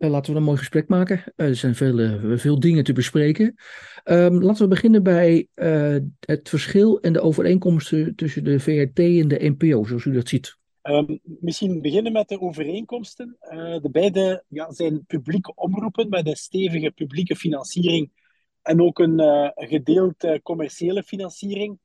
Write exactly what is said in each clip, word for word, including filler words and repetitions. Uh, laten we een mooi gesprek maken. Uh, er zijn veel, uh, veel dingen te bespreken. Um, laten we beginnen bij uh, het verschil en de overeenkomsten tussen de V R T en de N P O, zoals u dat ziet. Um, misschien beginnen met de overeenkomsten. Uh, de beide ja, zijn publieke omroepen met een stevige publieke financiering en ook een uh, gedeeld uh, commerciële financiering,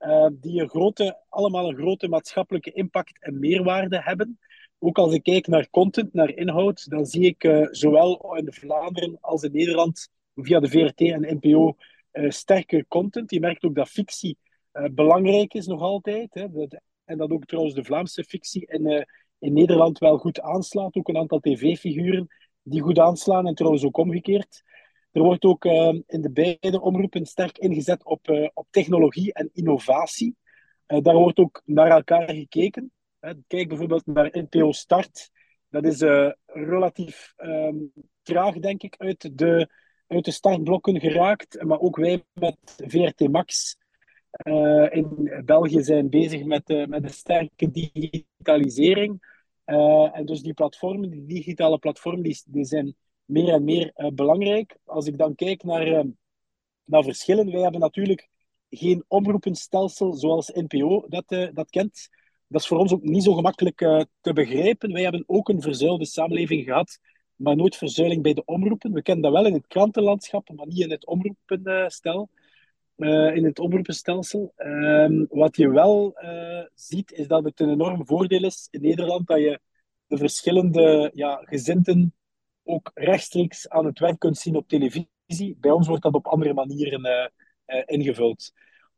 uh, die een grote, allemaal een grote maatschappelijke impact en meerwaarde hebben. Ook als ik kijk naar content, naar inhoud, dan zie ik uh, zowel in Vlaanderen als in Nederland via de V R T en N P O uh, sterke content. Je merkt ook dat fictie uh, belangrijk is nog altijd, hè, dat, en dat ook trouwens de Vlaamse fictie in, uh, in Nederland wel goed aanslaat. Ook een aantal tv-figuren die goed aanslaan en trouwens ook omgekeerd. Er wordt ook uh, in de beide omroepen sterk ingezet op, uh, op technologie en innovatie. Uh, daar wordt ook naar elkaar gekeken. Kijk bijvoorbeeld naar N P O Start. Dat is uh, relatief um, traag, denk ik, uit de, uit de startblokken geraakt. Maar ook wij met V R T Max uh, in België zijn bezig met, uh, met een sterke digitalisering. Uh, en dus die platformen, die digitale platformen, die, die zijn meer en meer uh, belangrijk. Als ik dan kijk naar, uh, naar verschillen, wij hebben natuurlijk geen omroepenstelsel zoals N P O dat, uh, dat kent. Dat is voor ons ook niet zo gemakkelijk uh, te begrijpen. Wij hebben ook een verzuilde samenleving gehad, maar nooit verzuiling bij de omroepen. We kennen dat wel in het krantenlandschap, maar niet in het omroepenstel, uh, in het omroepenstelsel. Um, wat je wel uh, ziet, is dat het een enorm voordeel is in Nederland dat je de verschillende ja, gezinten ook rechtstreeks aan het werk kunt zien op televisie. Bij ons wordt dat op andere manieren uh, uh, ingevuld.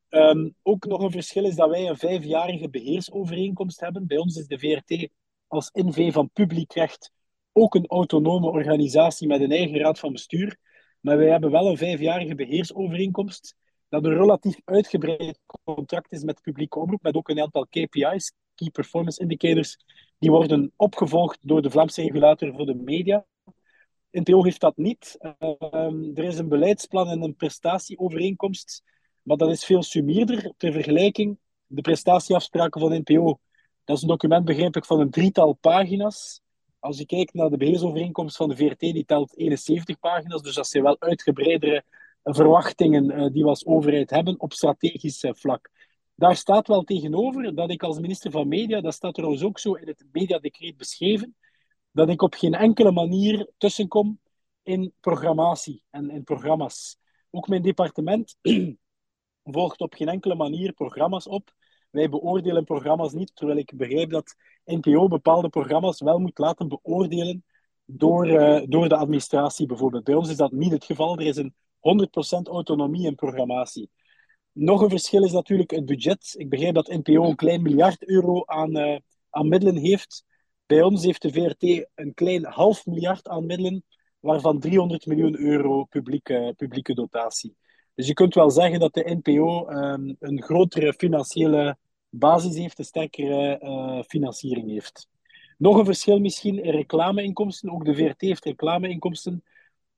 Um, ook nog een verschil is dat wij een vijfjarige beheersovereenkomst hebben. Bij ons is de V R T als N V van publiek recht ook een autonome organisatie met een eigen raad van bestuur. Maar wij hebben wel een vijfjarige beheersovereenkomst dat een relatief uitgebreid contract is met de publieke omroep, met ook een aantal K P I's, Key Performance Indicators, die worden opgevolgd door de Vlaamse regulator voor de media. N P O heeft dat niet. Um, er is een beleidsplan en een prestatieovereenkomst. Maar dat is veel sumierder. Ter vergelijking, de prestatieafspraken van N P O, dat is een document, begrijp ik, van een drietal pagina's. Als je kijkt naar de beheersovereenkomst van de V R T, die telt eenenzeventig pagina's. Dus dat zijn wel uitgebreidere verwachtingen die we als overheid hebben op strategisch vlak. Daar staat wel tegenover dat ik als minister van Media, dat staat trouwens ook zo in het mediadecreet beschreven, dat ik op geen enkele manier tussenkom in programmatie en in programma's. Ook mijn departement volgt op geen enkele manier programma's op. Wij beoordelen programma's niet, terwijl ik begrijp dat N P O bepaalde programma's wel moet laten beoordelen door, uh, door de administratie bijvoorbeeld. Bij ons is dat niet het geval. Er is een honderd procent autonomie in programmatie. Nog een verschil is natuurlijk het budget. Ik begrijp dat N P O een klein miljard euro aan, uh, aan middelen heeft. Bij ons heeft de V R T een klein half miljard aan middelen, waarvan driehonderd miljoen euro publieke, publieke dotatie. Dus je kunt wel zeggen dat de N P O um, een grotere financiële basis heeft, een sterkere uh, financiering heeft. Nog een verschil misschien in reclameinkomsten. Ook de V R T heeft reclameinkomsten.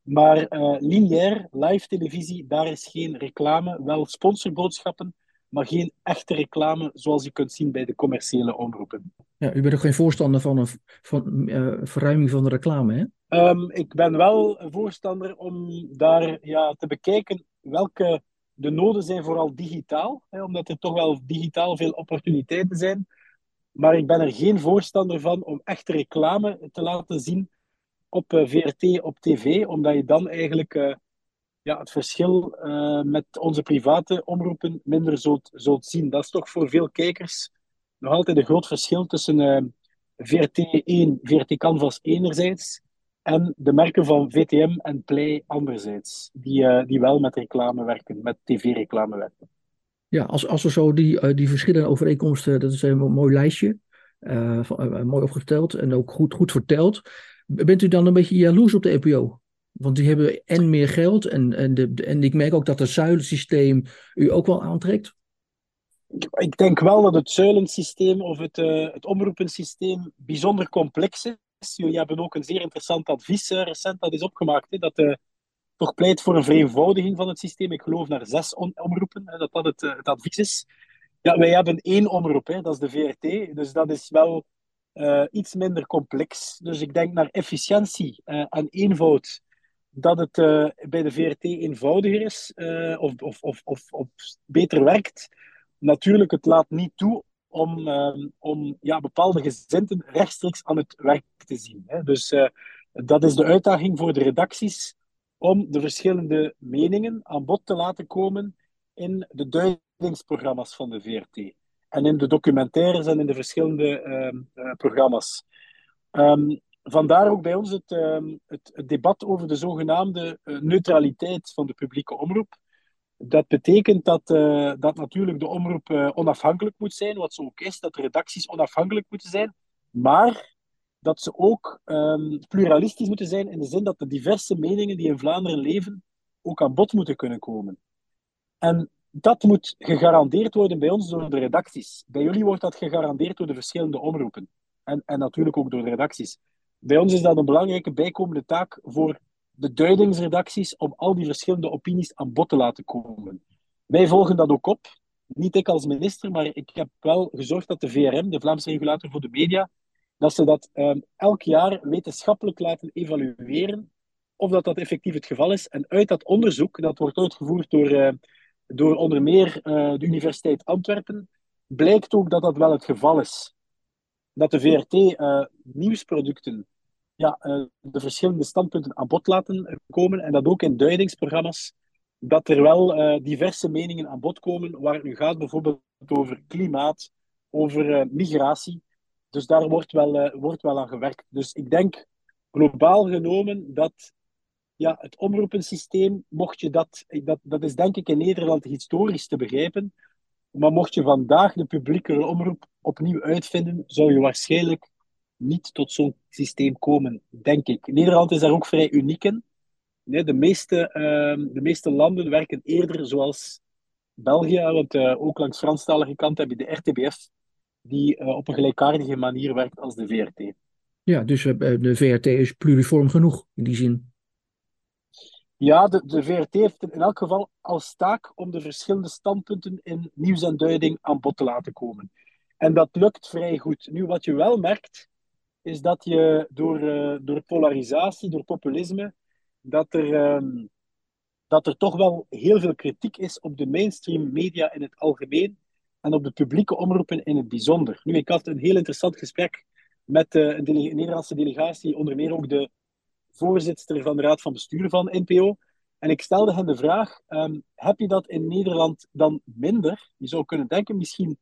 Maar uh, lineair, live televisie, daar is geen reclame. Wel sponsorboodschappen, maar geen echte reclame zoals je kunt zien bij de commerciële omroepen. Ja, u bent ook geen voorstander van een van, uh, verruiming van de reclame, hè? Um, ik ben wel een voorstander om daar ja, te bekijken welke de noden zijn, vooral digitaal, hè, omdat er toch wel digitaal veel opportuniteiten zijn. Maar ik ben er geen voorstander van om echt reclame te laten zien op uh, V R T, op tv, omdat je dan eigenlijk uh, ja, het verschil uh, met onze private omroepen minder zult, zult zien. Dat is toch voor veel kijkers nog altijd een groot verschil tussen uh, V R T één, V R T Canvas enerzijds, en de merken van V T M en Play anderzijds, die, uh, die wel met reclame werken, met tv-reclame werken. Ja, als, als we zo die, uh, die verschillende overeenkomsten, dat is een mooi lijstje, uh, van, uh, mooi opgeteld en ook goed, goed verteld. Bent u dan een beetje jaloers op de N P O? Want die hebben en meer geld en, en, de, en ik merk ook dat het zuilensysteem u ook wel aantrekt. Ik denk wel dat het zuilensysteem of het, uh, het omroepensysteem bijzonder complex is. Jullie hebben ook een zeer interessant advies uh, recent dat is opgemaakt. Hè, dat uh, toch pleit voor een vereenvoudiging van het systeem. Ik geloof naar zes omroepen, hè, dat dat het, uh, het advies is. Ja, wij hebben één omroep, hè, dat is de V R T. Dus dat is wel uh, iets minder complex. Dus ik denk naar efficiëntie uh, en eenvoud, dat het uh, bij de V R T eenvoudiger is uh, of, of, of, of, of beter werkt. Natuurlijk, het laat niet toe om, um, om ja, bepaalde gezinten rechtstreeks aan het werk te zien. Hè. Dus uh, dat is de uitdaging voor de redacties, om de verschillende meningen aan bod te laten komen in de duidingsprogramma's van de V R T. En in de documentaires en in de verschillende um, uh, programma's. Um, vandaar ook bij ons het, um, het, het debat over de zogenaamde uh, neutraliteit van de publieke omroep. Dat betekent dat, uh, dat natuurlijk de omroep uh, onafhankelijk moet zijn, wat zo ook is, dat de redacties onafhankelijk moeten zijn, maar dat ze ook um, pluralistisch moeten zijn, in de zin dat de diverse meningen die in Vlaanderen leven ook aan bod moeten kunnen komen. En dat moet gegarandeerd worden bij ons door de redacties. Bij jullie wordt dat gegarandeerd door de verschillende omroepen. En, en natuurlijk ook door de redacties. Bij ons is dat een belangrijke bijkomende taak voor de duidingsredacties, om al die verschillende opinies aan bod te laten komen. Wij volgen dat ook op. Niet ik als minister, maar ik heb wel gezorgd dat de V R M, de Vlaamse regulator voor de media, dat ze dat um, elk jaar wetenschappelijk laten evalueren, of dat dat effectief het geval is. En uit dat onderzoek, dat wordt uitgevoerd door... Uh, door onder meer uh, de Universiteit Antwerpen, blijkt ook dat dat wel het geval is. Dat de V R T uh, nieuwsproducten, ja, uh, de verschillende standpunten aan bod laten komen, en dat ook in duidingsprogramma's, dat er wel uh, diverse meningen aan bod komen, waar het nu gaat bijvoorbeeld over klimaat, over uh, migratie. Dus daar wordt wel, uh, wordt wel aan gewerkt. Dus ik denk, globaal genomen, dat... Ja, het omroepensysteem, mocht je dat, dat... Dat is denk ik in Nederland historisch te begrijpen. Maar mocht je vandaag de publieke omroep opnieuw uitvinden, zou je waarschijnlijk niet tot zo'n systeem komen, denk ik. Nederland is daar ook vrij uniek in. Nee, de, meeste, uh, de meeste landen werken eerder zoals België, want uh, ook langs Franstalige kant heb je de R T B F, die uh, op een gelijkaardige manier werkt als de V R T. Ja, dus uh, de V R T is pluriform genoeg in die zin. Ja, de, de V R T heeft in elk geval als taak om de verschillende standpunten in nieuws en duiding aan bod te laten komen. En dat lukt vrij goed. Nu, wat je wel merkt, is dat je door, uh, door polarisatie, door populisme, dat er, um, dat er toch wel heel veel kritiek is op de mainstream media in het algemeen en op de publieke omroepen in het bijzonder. Nu, ik had een heel interessant gesprek met uh, een, dele- een Nederlandse delegatie, onder meer ook de voorzitter van de Raad van Bestuur van N P O. En ik stelde hen de vraag, um, heb je dat in Nederland dan minder? Je zou kunnen denken, misschien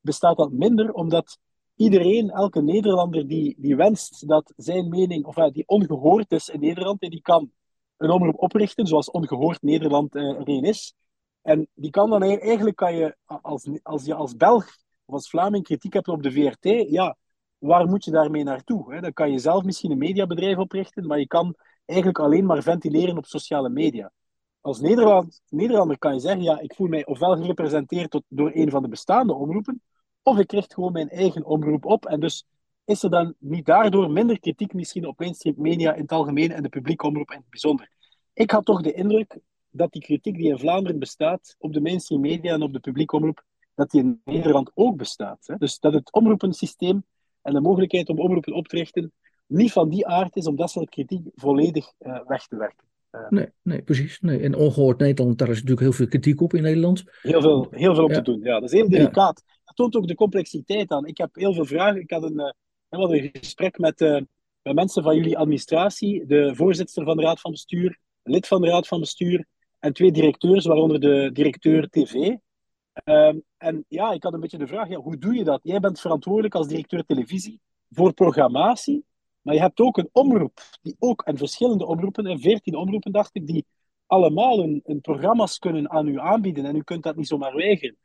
bestaat dat minder, omdat iedereen, elke Nederlander die, die wenst dat zijn mening, of uh, die ongehoord is in Nederland, en die kan een omroep oprichten, zoals Ongehoord Nederland uh, er een is. En die kan dan eigenlijk, kan je, als, als je als Belg of als Vlaming kritiek hebt op de V R T, ja, waar moet je daarmee naartoe? Hè? Dan kan je zelf misschien een mediabedrijf oprichten, maar je kan eigenlijk alleen maar ventileren op sociale media. Als Nederland, Nederlander kan je zeggen, ja, ik voel mij ofwel gerepresenteerd tot, door een van de bestaande omroepen, of ik richt gewoon mijn eigen omroep op. En dus is er dan niet daardoor minder kritiek misschien op mainstream media in het algemeen en de publieke omroep in het bijzonder? Ik had toch de indruk dat die kritiek die in Vlaanderen bestaat op de mainstream media en op de publieke omroep, dat die in Nederland ook bestaat. Hè? Dus dat het omroepensysteem en de mogelijkheid om omroepen op te richten niet van die aard is om dat soort kritiek volledig uh, weg te werken. Uh, nee, nee, precies. Nee. En Ongehoord Nederland, daar is natuurlijk heel veel kritiek op in Nederland. Heel veel, heel veel op ja. te doen, ja. Dat is heel delicaat. Ja. Dat toont ook de complexiteit aan. Ik heb heel veel vragen. Ik had een, uh, we hadden een gesprek met, uh, met mensen van jullie administratie, de voorzitter van de Raad van Bestuur, lid van de Raad van Bestuur en twee directeurs, waaronder de directeur T V. Um, en ja, ik had een beetje de vraag, ja, hoe doe je dat? Jij bent verantwoordelijk als directeur televisie voor programmatie, maar je hebt ook een omroep, die ook, en verschillende omroepen, en veertien omroepen dacht ik, die allemaal een, een programma's kunnen aan u aanbieden en u kunt dat niet zomaar weigeren.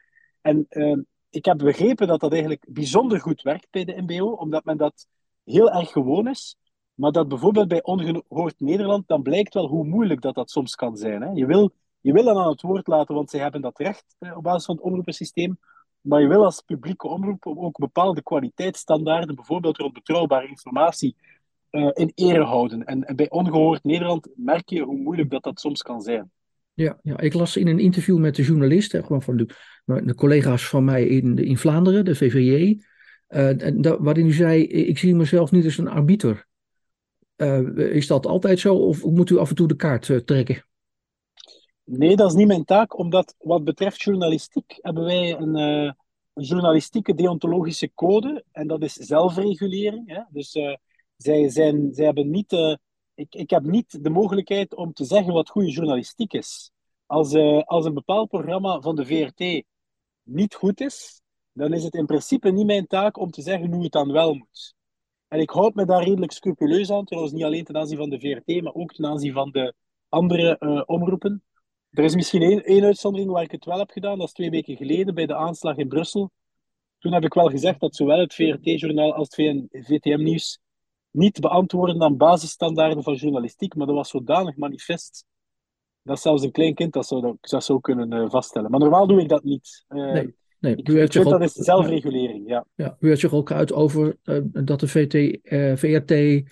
En um, ik heb begrepen dat dat eigenlijk bijzonder goed werkt bij de M B O, omdat men dat heel erg gewoon is, maar dat bijvoorbeeld bij Ongehoord Nederland, dan blijkt wel hoe moeilijk dat dat soms kan zijn. Hè? Je wil... Je wil hen aan het woord laten, want zij hebben dat recht eh, op basis van het omroepensysteem. Maar je wil als publieke omroep ook bepaalde kwaliteitsstandaarden, bijvoorbeeld rond betrouwbare informatie, uh, in ere houden. En, en bij Ongehoord Nederland merk je hoe moeilijk dat dat soms kan zijn. Ja, ja, ik las in een interview met de journalist, gewoon van de, de collega's van mij in, in Vlaanderen, de V V J, Uh, dat, waarin u zei, ik zie mezelf niet als een arbiter. Uh, is dat altijd zo of moet u af en toe de kaart uh, trekken? Nee, dat is niet mijn taak, omdat wat betreft journalistiek hebben wij een, uh, een journalistieke deontologische code en dat is zelfregulering. Hè? Dus uh, zij, zijn, zij hebben niet, uh, ik, ik heb niet de mogelijkheid om te zeggen wat goede journalistiek is. Als, uh, als een bepaald programma van de V R T niet goed is, dan is het in principe niet mijn taak om te zeggen hoe het dan wel moet. En ik houd me daar redelijk scrupuleus aan, trouwens niet alleen ten aanzien van de V R T, maar ook ten aanzien van de andere uh, omroepen. Er is misschien één uitzondering waar ik het wel heb gedaan, dat is twee weken geleden bij de aanslag in Brussel. Toen heb ik wel gezegd dat zowel het V R T-journaal als het V T M-nieuws niet beantwoorden aan basisstandaarden van journalistiek, maar dat was zodanig manifest dat zelfs een klein kind dat zou, dat zou kunnen uh, vaststellen. Maar normaal doe ik dat niet. Uh, nee. Nee, u heeft zich ook, dat is zelfregulering, ja. ja. U heeft zich ook uit over uh, dat de V T, uh, V R T uh,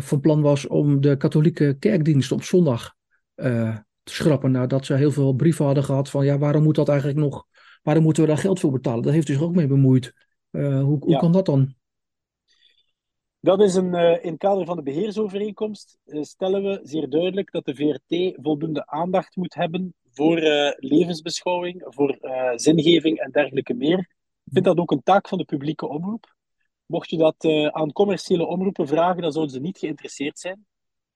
van plan was om de katholieke kerkdienst op zondag uh, te schrappen. Nadat ze heel veel brieven hadden gehad van ja, waarom moet dat eigenlijk nog, waarom moeten we daar geld voor betalen? Daar heeft u zich ook mee bemoeid. Uh, hoe hoe ja. kan dat dan? Dat is een, uh, in het kader van de beheersovereenkomst uh, stellen we zeer duidelijk dat de V R T voldoende aandacht moet hebben voor uh, levensbeschouwing, voor uh, zingeving en dergelijke meer. Ik vind dat ook een taak van de publieke omroep. Mocht je dat uh, aan commerciële omroepen vragen, dan zouden ze niet geïnteresseerd zijn,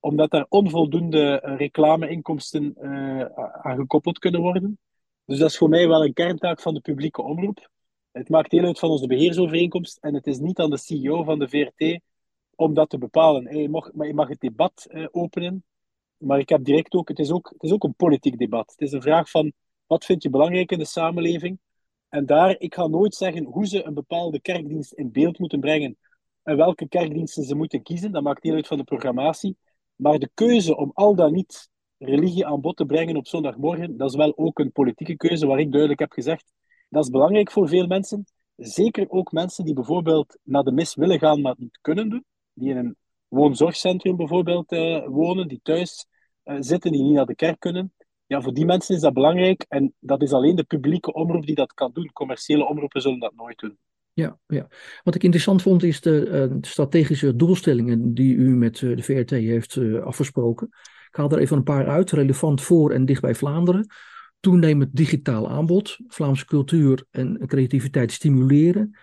omdat daar onvoldoende uh, reclameinkomsten uh, aan gekoppeld kunnen worden. Dus dat is voor mij wel een kerntaak van de publieke omroep. Het maakt deel uit van onze beheersovereenkomst en het is niet aan de C E O van de V R T om dat te bepalen. Hey, je, mag, maar je mag het debat uh, openen. Maar ik heb direct ook het, is ook, het is ook een politiek debat. Het is een vraag van, wat vind je belangrijk in de samenleving? En daar, ik ga nooit zeggen hoe ze een bepaalde kerkdienst in beeld moeten brengen en welke kerkdiensten ze moeten kiezen. Dat maakt deel uit van de programmatie. Maar de keuze om al dan niet religie aan bod te brengen op zondagmorgen, dat is wel ook een politieke keuze, waar ik duidelijk heb gezegd, dat is belangrijk voor veel mensen. Zeker ook mensen die bijvoorbeeld naar de mis willen gaan, maar het niet kunnen doen. Die in een woonzorgcentrum bijvoorbeeld eh, wonen, die thuis Uh, zitten, die niet naar de kerk kunnen. Ja, voor die mensen is dat belangrijk en dat is alleen de publieke omroep die dat kan doen. Commerciële omroepen zullen dat nooit doen. Ja, ja. Wat ik interessant vond is de uh, strategische doelstellingen die u met uh, de V R T heeft uh, afgesproken. Ik haal er even een paar uit. Relevant voor en dicht bij Vlaanderen. Toenemend digitaal aanbod. Vlaamse cultuur en creativiteit stimuleren.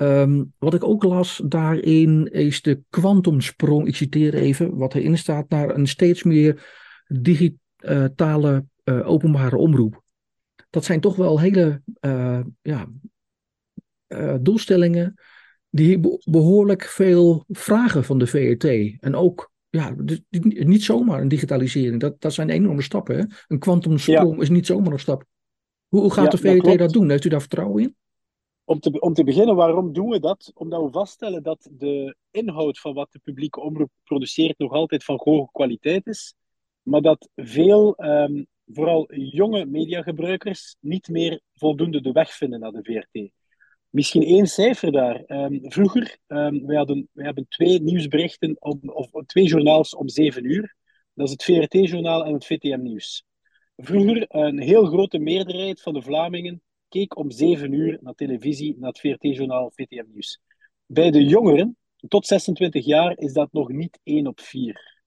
Um, wat ik ook las daarin is de kwantumsprong, ik citeer even wat erin staat, naar een steeds meer digitale uh, openbare omroep. Dat zijn toch wel hele uh, ja, uh, doelstellingen die behoorlijk veel vragen van de V R T. En ook, ja, niet zomaar een digitalisering, dat, dat zijn enorme stappen. Hè? Een kwantumsprong ja. is niet zomaar een stap. Hoe, hoe gaat ja, de V R T dat, dat doen? Heeft u daar vertrouwen in? Om te, om te beginnen, waarom doen we dat? Omdat we vaststellen dat de inhoud van wat de publieke omroep produceert nog altijd van hoge kwaliteit is, maar dat veel, um, vooral jonge mediagebruikers, niet meer voldoende de weg vinden naar de V R T. Misschien één cijfer daar. Um, vroeger, um, wij, hadden, wij hebben twee nieuwsberichten, om, of twee journaals om zeven uur. Dat is het V R T-journaal en het V T M-nieuws. Vroeger, een heel grote meerderheid van de Vlamingen keek om zeven uur naar televisie, naar het V R T-journaal, V T M-nieuws. Bij de jongeren, tot zesentwintig jaar, is dat nog niet één op vier.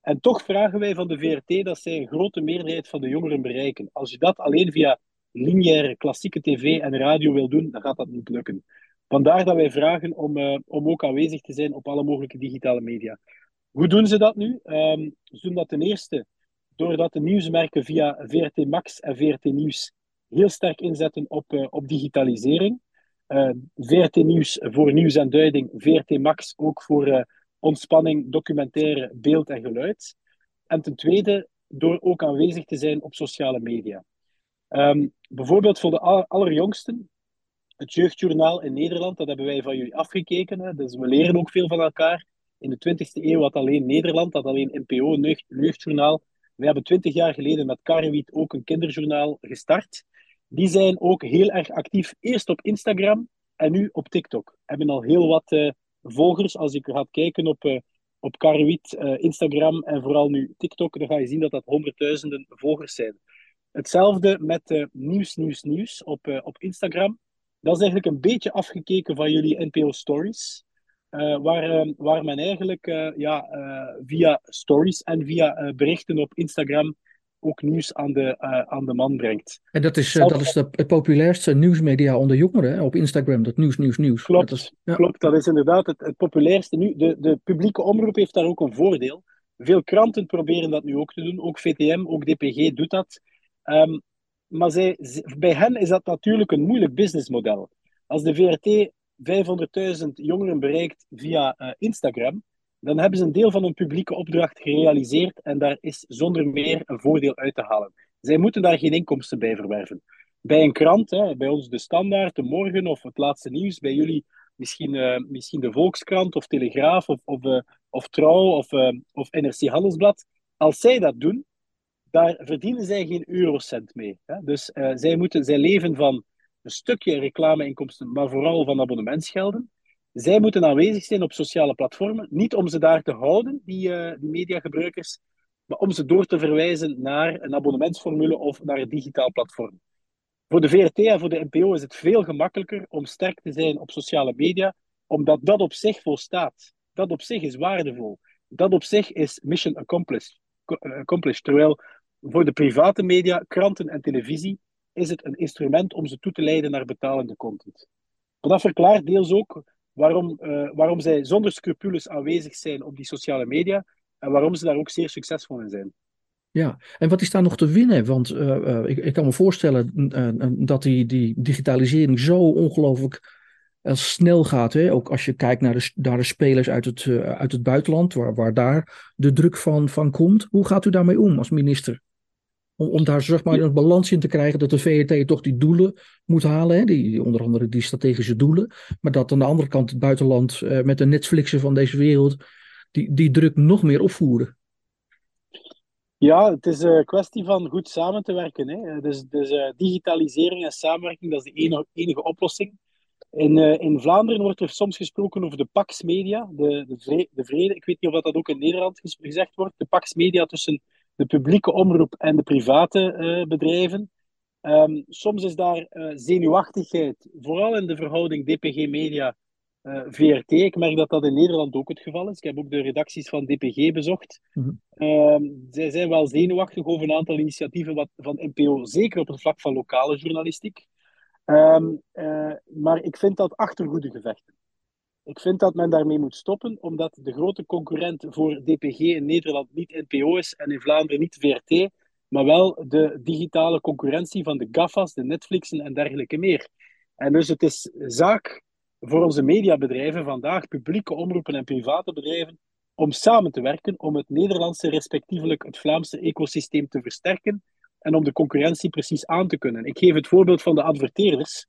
En toch vragen wij van de V R T dat zij een grote meerderheid van de jongeren bereiken. Als je dat alleen via lineaire, klassieke tv en radio wil doen, dan gaat dat niet lukken. Vandaar dat wij vragen om, uh, om ook aanwezig te zijn op alle mogelijke digitale media. Hoe doen ze dat nu? Um, ze doen dat ten eerste doordat de nieuwsmerken via V R T Max en V R T Nieuws heel sterk inzetten op, uh, op digitalisering. Uh, V R T Nieuws voor nieuws en duiding, V R T Max ook voor uh, ontspanning, documentaire, beeld en geluid. En ten tweede, door ook aanwezig te zijn op sociale media. Um, bijvoorbeeld voor de aller, allerjongsten, het jeugdjournaal in Nederland, dat hebben wij van jullie afgekeken. Hè? Dus we leren ook veel van elkaar. In de twintigste eeuw had alleen Nederland, had alleen N P O, een jeugdjournaal. We hebben twintig jaar geleden met Karrewiet ook een kinderjournaal gestart. Die zijn ook heel erg actief, eerst op Instagram en nu op TikTok. Hebben al heel wat uh, volgers. Als ik ga kijken op, uh, op Karrewiet, uh, Instagram en vooral nu TikTok, dan ga je zien dat dat honderdduizenden volgers zijn. Hetzelfde met uh, nieuws, nieuws, nieuws op, uh, op Instagram. Dat is eigenlijk een beetje afgekeken van jullie N P O Stories. Uh, waar, uh, waar men eigenlijk uh, ja, uh, via stories en via uh, berichten op Instagram ook nieuws aan de, uh, aan de man brengt. En dat is, uh, dat is de, het populairste nieuwsmedia onder jongeren, hè? Op Instagram, dat nieuws, nieuws, nieuws. Klopt, dat is, ja. Klopt, dat is inderdaad het, het populairste nu. De, de publieke omroep heeft daar ook een voordeel. Veel kranten proberen dat nu ook te doen, ook V T M, ook D P G doet dat. Um, maar zij, bij hen is dat natuurlijk een moeilijk businessmodel. Als de V R T vijfhonderdduizend jongeren bereikt via uh, Instagram, dan hebben ze een deel van hun publieke opdracht gerealiseerd en daar is zonder meer een voordeel uit te halen. Zij moeten daar geen inkomsten bij verwerven. Bij een krant, hè, bij ons De Standaard, De Morgen of Het Laatste Nieuws, bij jullie misschien, uh, misschien De Volkskrant of Telegraaf of, of, uh, of Trouw of, uh, of N R C Handelsblad. Als zij dat doen, daar verdienen zij geen eurocent mee. Hè. Dus uh, zij, moeten, zij leven van een stukje reclameinkomsten, maar vooral van abonnementsgelden. Zij moeten aanwezig zijn op sociale platformen, niet om ze daar te houden, die, uh, die mediagebruikers, maar om ze door te verwijzen naar een abonnementsformule of naar een digitaal platform. Voor de V R T en voor de N P O is het veel gemakkelijker om sterk te zijn op sociale media, omdat dat op zich volstaat. Dat op zich is waardevol. Dat op zich is mission accomplished. accomplished. Terwijl voor de private media, kranten en televisie, is het een instrument om ze toe te leiden naar betalende content. En dat verklaart deels ook waarom, uh, waarom zij zonder scrupules aanwezig zijn op die sociale media en waarom ze daar ook zeer succesvol in zijn. Ja, en wat is daar nog te winnen? Want uh, uh, ik, ik kan me voorstellen uh, dat die, die digitalisering zo ongelooflijk uh, snel gaat. Hè? Ook als je kijkt naar de, naar de spelers uit het, uh, uit het buitenland, waar, waar daar de druk van, van komt. Hoe gaat u daarmee om als minister? Om, om daar zeg maar een balans in te krijgen dat de V R T toch die doelen moet halen. Hè? Die, onder andere die strategische doelen. Maar dat aan de andere kant het buitenland uh, met de Netflixen van deze wereld die, die druk nog meer opvoeren. Ja, het is een kwestie van goed samen te werken. Hè? Dus, dus uh, digitalisering en samenwerking, dat is de enige, enige oplossing. In, uh, in Vlaanderen wordt er soms gesproken over de Pax Media. De, de, vre, de vrede, ik weet niet of dat ook in Nederland ges, gezegd wordt. De Pax Media tussen de publieke omroep en de private uh, bedrijven. Um, soms is daar uh, zenuwachtigheid, vooral in de verhouding D P G Media, uh, V R T. Ik merk dat dat in Nederland ook het geval is. Ik heb ook de redacties van D P G bezocht. Mm-hmm. Um, zij zijn wel zenuwachtig over een aantal initiatieven wat, van N P O, zeker op het vlak van lokale journalistiek. Um, uh, maar ik vind dat achterhoedegevechten. Ik vind dat men daarmee moet stoppen, omdat de grote concurrent voor D P G in Nederland niet N P O is en in Vlaanderen niet V R T, maar wel de digitale concurrentie van de GAFA's, de Netflixen en dergelijke meer. En dus het is zaak voor onze mediabedrijven vandaag, publieke omroepen en private bedrijven, om samen te werken, om het Nederlandse, respectievelijk het Vlaamse ecosysteem te versterken en om de concurrentie precies aan te kunnen. Ik geef het voorbeeld van de adverteerders.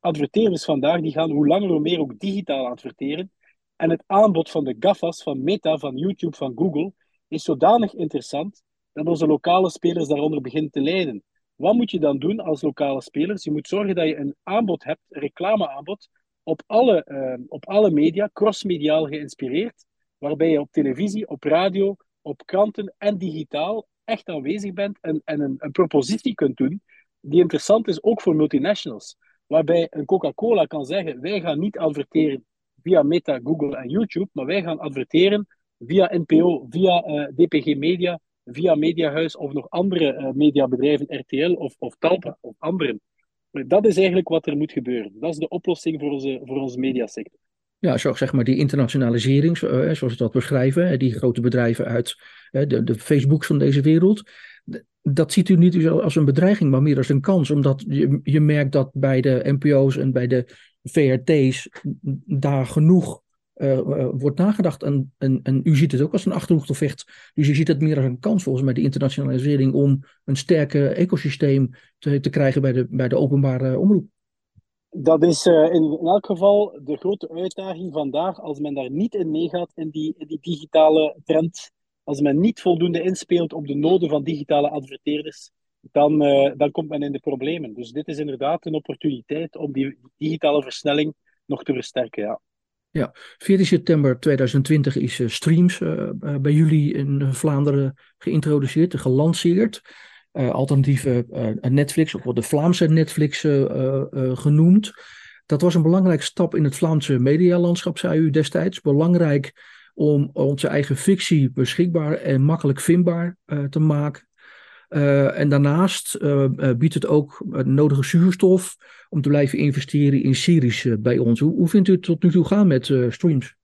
Adverteerders vandaag die gaan hoe langer hoe meer ook digitaal adverteren. En het aanbod van de GAFA's, van Meta, van YouTube, van Google, is zodanig interessant dat onze lokale spelers daaronder beginnen te lijden. Wat moet je dan doen als lokale spelers? Je moet zorgen dat je een aanbod hebt, een reclameaanbod, op alle, uh, op alle media, crossmediaal geïnspireerd, waarbij je op televisie, op radio, op kranten en digitaal echt aanwezig bent en, en een, een propositie kunt doen die interessant is ook voor multinationals. Waarbij een Coca-Cola kan zeggen, wij gaan niet adverteren via Meta, Google en YouTube, maar wij gaan adverteren via N P O, via uh, D P G Media, via MediaHuis of nog andere uh, mediabedrijven, R T L of, of Talpa of anderen. Maar dat is eigenlijk wat er moet gebeuren. Dat is de oplossing voor onze, voor onze mediasector. Ja, zo, zeg maar die internationalisering, zoals we dat beschrijven, die grote bedrijven uit de, de Facebooks van deze wereld, dat ziet u niet als een bedreiging, maar meer als een kans. Omdat je, je merkt dat bij de N P O's en bij de V R T's daar genoeg uh, wordt nagedacht. En, en, en u ziet het ook als een achterhoedegevecht. Dus je ziet het meer als een kans volgens mij, de internationalisering, om een sterke ecosysteem te, te krijgen bij de, bij de openbare omroep. Dat is uh, in, in elk geval de grote uitdaging vandaag, als men daar niet in meegaat in die, in die digitale trend. Als men niet voldoende inspeelt op de noden van digitale adverteerders, dan, uh, dan komt men in de problemen. Dus dit is inderdaad een opportuniteit om die digitale versnelling nog te versterken. Ja, ja. veertien september tweeduizend twintig is uh, Streams uh, uh, bij jullie in Vlaanderen geïntroduceerd, gelanceerd. Uh, alternatieve uh, Netflix, ook wel de Vlaamse Netflix uh, uh, genoemd. Dat was een belangrijke stap in het Vlaamse medialandschap, zei u destijds. Belangrijk om onze eigen fictie beschikbaar en makkelijk vindbaar uh, te maken. Uh, en daarnaast uh, biedt het ook het nodige zuurstof om te blijven investeren in series uh, bij ons. Hoe, hoe vindt u het tot nu toe gaan met uh, Streams?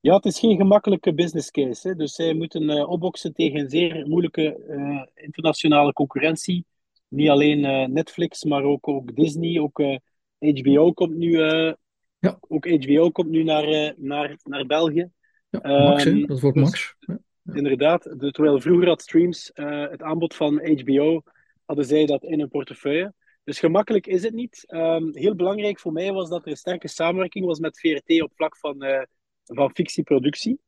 Ja, het is geen gemakkelijke business case. Hè. Dus zij moeten uh, opboksen tegen een zeer moeilijke uh, internationale concurrentie. Niet alleen uh, Netflix, maar ook, ook Disney. Ook, uh, HBO komt nu, uh, ja. ook HBO komt nu naar, uh, naar, naar België. Ja, Max, um, dat wordt dus, Max. Ja. Ja. Inderdaad, de, terwijl vroeger had Streams uh, het aanbod van H B O, hadden zij dat in hun portefeuille. Dus gemakkelijk is het niet. Um, heel belangrijk voor mij was dat er een sterke samenwerking was met V R T op vlak van, uh, van fictieproductie.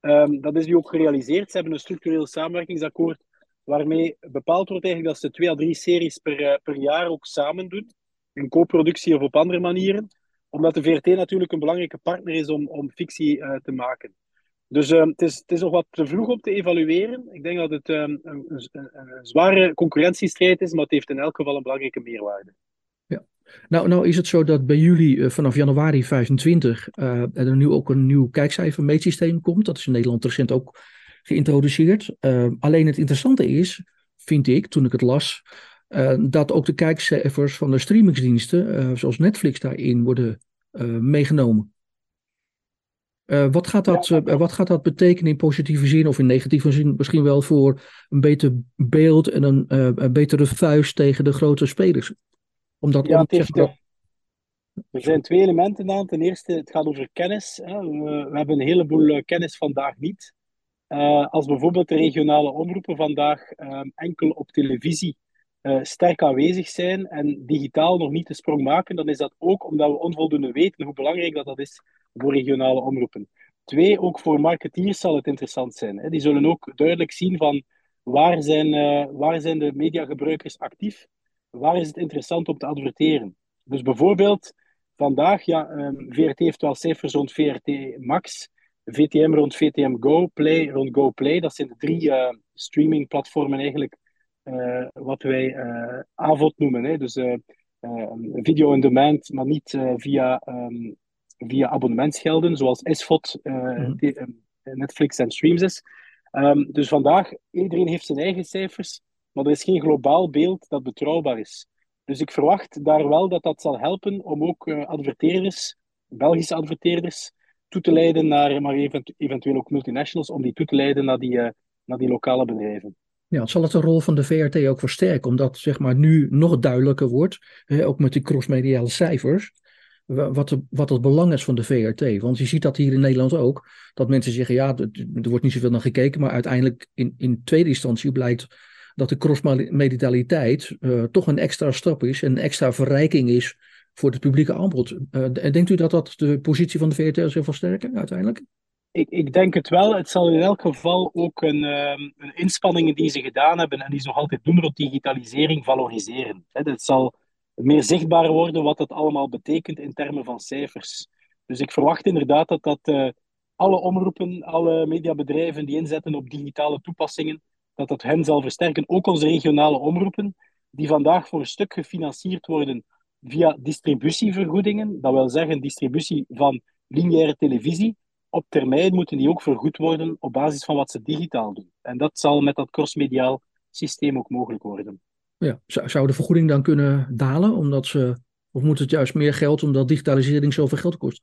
Um, dat is nu ook gerealiseerd. Ze hebben een structureel samenwerkingsakkoord waarmee bepaald wordt eigenlijk dat ze twee à drie series per, uh, per jaar ook samen doen. In co-productie of op andere manieren. Omdat de V R T natuurlijk een belangrijke partner is om, om fictie uh, te maken. Dus uh, het, is, het is nog wat te vroeg om te evalueren. Ik denk dat het um, een, een, een zware concurrentiestrijd is, maar het heeft in elk geval een belangrijke meerwaarde. Ja. Nou, nou is het zo dat bij jullie uh, vanaf januari vijfentwintig uh, er nu ook een nieuw kijkcijfermeetsysteem komt. Dat is in Nederland recent ook geïntroduceerd. Uh, alleen het interessante is, vind ik, toen ik het las, uh, dat ook de kijkcijfers van de streamingsdiensten, uh, zoals Netflix, daarin worden uh, meegenomen. Uh, wat, gaat dat, uh, wat gaat dat betekenen in positieve zin of in negatieve zin misschien wel voor een beter beeld en een, uh, een betere vuist tegen de grote spelers? Omdat ja, het heeft, dat... Er zijn twee elementen aan. Ten eerste, het gaat over kennis. Hè. We, we hebben een heleboel kennis vandaag niet. Uh, als bijvoorbeeld de regionale omroepen vandaag uh, enkel op televisie uh, sterk aanwezig zijn en digitaal nog niet de sprong maken, dan is dat ook omdat we onvoldoende weten hoe belangrijk dat, dat is voor regionale omroepen. Twee, ook voor marketeers zal het interessant zijn. Hè. Die zullen ook duidelijk zien van waar zijn, uh, waar zijn de mediagebruikers actief, waar is het interessant om te adverteren. Dus bijvoorbeeld vandaag, ja, um, V R T heeft wel cijfers rond V R T Max, V T M rond V T M Go, Play rond Go Play. Dat zijn de drie uh, streamingplatformen eigenlijk, uh, wat wij uh, A V O D noemen. Hè. Dus uh, uh, video on demand, maar niet uh, via... Um, via abonnementsgelden, zoals S V O D, uh, mm-hmm. Netflix en Streams is. Um, dus vandaag, iedereen heeft zijn eigen cijfers, maar er is geen globaal beeld dat betrouwbaar is. Dus ik verwacht daar wel dat dat zal helpen om ook uh, adverteerders, Belgische adverteerders, toe te leiden naar, maar eventu- eventueel ook multinationals, om die toe te leiden naar die, uh, naar die lokale bedrijven. Ja, zal het de rol van de V R T ook versterken, omdat zeg maar nu nog duidelijker wordt, hè, ook met die crossmediale cijfers, Wat, de, wat het belang is van de V R T. Want je ziet dat hier in Nederland ook. Dat mensen zeggen, ja, er wordt niet zoveel naar gekeken. Maar uiteindelijk in, in tweede instantie blijkt dat de crossmeditaliteit uh, toch een extra stap is. En een extra verrijking is voor het publieke aanbod. Uh, denkt u dat dat de positie van de V R T zal versterken uiteindelijk? Ik, ik denk het wel. Het zal in elk geval ook een, um, een inspanningen die ze gedaan hebben. En die ze nog altijd doen rond digitalisering valoriseren. Het zal... meer zichtbaar worden wat dat allemaal betekent in termen van cijfers. Dus ik verwacht inderdaad dat, dat uh, alle omroepen, alle mediabedrijven die inzetten op digitale toepassingen, dat dat hen zal versterken. Ook onze regionale omroepen, die vandaag voor een stuk gefinancierd worden via distributievergoedingen. Dat wil zeggen distributie van lineaire televisie. Op termijn moeten die ook vergoed worden op basis van wat ze digitaal doen. En dat zal met dat crossmediaal systeem ook mogelijk worden. Ja, zou de vergoeding dan kunnen dalen? Omdat ze, of moet het juist meer geld omdat digitalisering zoveel geld kost?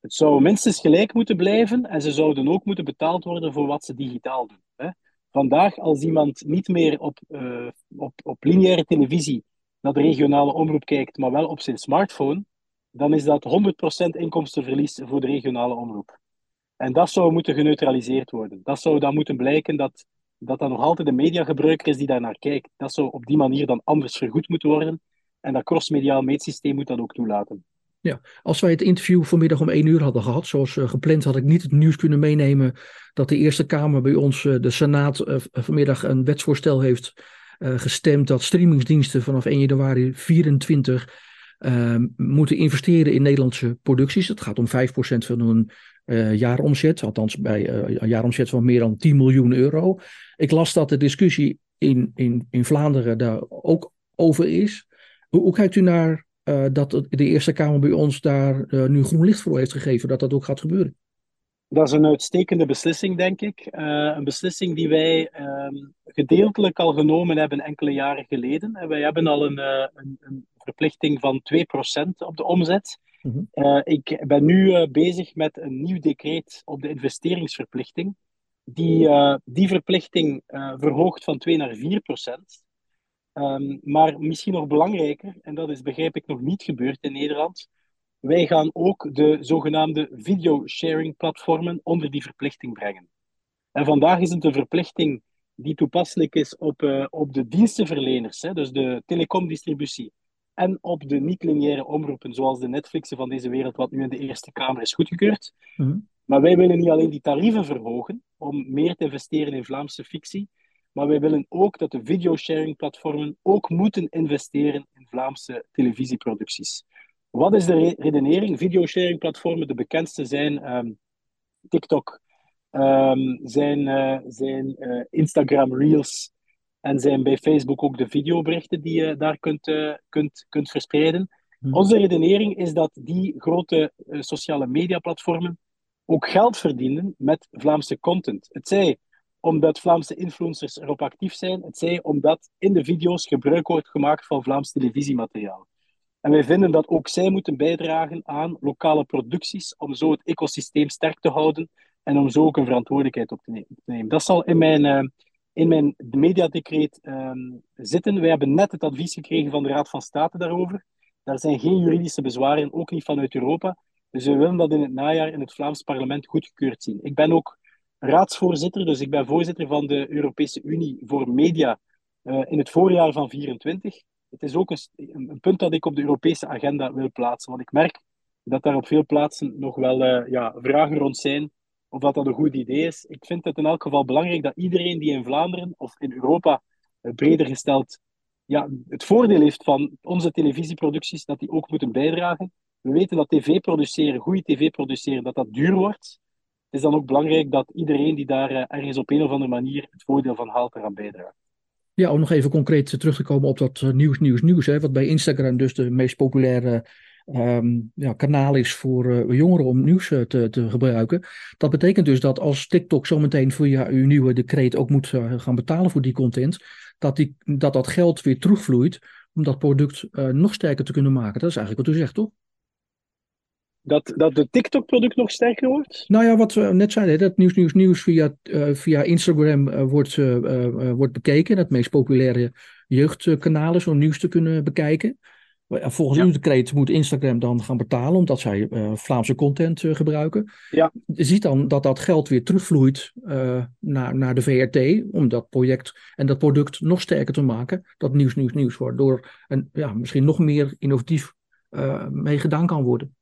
Het zou minstens gelijk moeten blijven en ze zouden ook moeten betaald worden voor wat ze digitaal doen. Hè? Vandaag, als iemand niet meer op, uh, op, op lineaire televisie naar de regionale omroep kijkt, maar wel op zijn smartphone, dan is dat honderd procent inkomstenverlies voor de regionale omroep. En dat zou moeten geneutraliseerd worden. Dat zou dan moeten blijken dat... dat dat nog altijd de mediagebruiker is die daar naar kijkt. Dat zou op die manier dan anders vergoed moeten worden. En dat crossmediaal meetsysteem moet dat ook toelaten. Ja, als wij het interview vanmiddag om één uur hadden gehad, zoals uh, gepland, had ik niet het nieuws kunnen meenemen dat de Eerste Kamer bij ons, uh, de Senaat, uh, vanmiddag een wetsvoorstel heeft uh, gestemd dat streamingsdiensten vanaf één januari tweeduizend vierentwintig uh, moeten investeren in Nederlandse producties. Het gaat om vijf procent van hun Uh, jaaromzet, althans bij uh, een jaaromzet van meer dan tien miljoen euro. Ik las dat de discussie in, in, in Vlaanderen daar ook over is. Hoe, hoe kijkt u naar uh, dat de Eerste Kamer bij ons daar uh, nu groen licht voor heeft gegeven, dat dat ook gaat gebeuren. Dat is een uitstekende beslissing, denk ik. Uh, een beslissing die wij uh, gedeeltelijk al genomen hebben enkele jaren geleden. En wij hebben al een, uh, een, een verplichting van twee procent op de omzet. Mm-hmm. Uh, ik ben nu uh, bezig met een nieuw decreet op de investeringsverplichting. Die, uh, die verplichting uh, verhoogt van twee naar vier procent. Um, maar misschien nog belangrijker, en dat is begrijp ik nog niet gebeurd in Nederland... Wij gaan ook de zogenaamde video-sharing-platformen onder die verplichting brengen. En vandaag is het een verplichting die toepasselijk is op, uh, op de dienstenverleners, hè, dus de telecomdistributie, en op de niet-lineaire omroepen, zoals de Netflixen van deze wereld, wat nu in de Eerste Kamer is goedgekeurd. Mm-hmm. Maar wij willen niet alleen die tarieven verhogen om meer te investeren in Vlaamse fictie, maar wij willen ook dat de video-sharing-platformen ook moeten investeren in Vlaamse televisieproducties. Wat is de redenering? Video-sharing-platformen, de bekendste zijn um, TikTok, um, zijn, uh, zijn uh, Instagram Reels en zijn bij Facebook ook de videoberichten die je daar kunt, uh, kunt, kunt verspreiden. Hmm. Onze redenering is dat die grote uh, sociale media-platformen ook geld verdienen met Vlaamse content. Het zij omdat Vlaamse influencers erop actief zijn, het zij omdat in de video's gebruik wordt gemaakt van Vlaams televisiemateriaal. En wij vinden dat ook zij moeten bijdragen aan lokale producties om zo het ecosysteem sterk te houden en om zo ook een verantwoordelijkheid op te nemen. Dat zal in mijn, uh, in mijn mediadecreet uh, zitten. Wij hebben net het advies gekregen van de Raad van State daarover. Daar zijn geen juridische bezwaren, ook niet vanuit Europa. Dus we willen dat in het najaar in het Vlaams parlement goedgekeurd zien. Ik ben ook raadsvoorzitter, dus ik ben voorzitter van de Europese Unie voor Media uh, in het voorjaar van vierentwintig. Het is ook een, een punt dat ik op de Europese agenda wil plaatsen. Want ik merk dat daar op veel plaatsen nog wel uh, ja, vragen rond zijn of dat dat een goed idee is. Ik vind het in elk geval belangrijk dat iedereen die in Vlaanderen of in Europa uh, breder gesteld ja, het voordeel heeft van onze televisieproducties, dat die ook moeten bijdragen. We weten dat tv produceren, goede tv produceren, dat dat duur wordt. Het is dan ook belangrijk dat iedereen die daar uh, ergens op een of andere manier het voordeel van haalt eraan bijdraagt. Ja, om nog even concreet terug te komen op dat nieuws, nieuws, nieuws. Hè, wat bij Instagram dus de meest populaire um, ja, kanaal is voor uh, jongeren om nieuws uh, te, te gebruiken. Dat betekent dus dat als TikTok zometeen via uw nieuwe decreet ook moet uh, gaan betalen voor die content. Dat, die, dat dat geld weer terugvloeit om dat product uh, nog sterker te kunnen maken. Dat is eigenlijk wat u zegt, toch? Dat, dat de TikTok-product nog sterker wordt? Nou ja, wat we net zeiden, dat nieuws, nieuws, nieuws via, uh, via Instagram uh, wordt, uh, uh, wordt bekeken. Dat meest populaire jeugdkanaal is om nieuws te kunnen bekijken. Volgens ja. uw decreet moet Instagram dan gaan betalen, omdat zij uh, Vlaamse content uh, gebruiken. Ja. Je ziet dan dat dat geld weer terugvloeit uh, naar, naar de V R T, om dat project en dat product nog sterker te maken. Dat nieuws, nieuws, nieuws wordt, door een, ja, misschien nog meer innovatief uh, mee gedaan kan worden.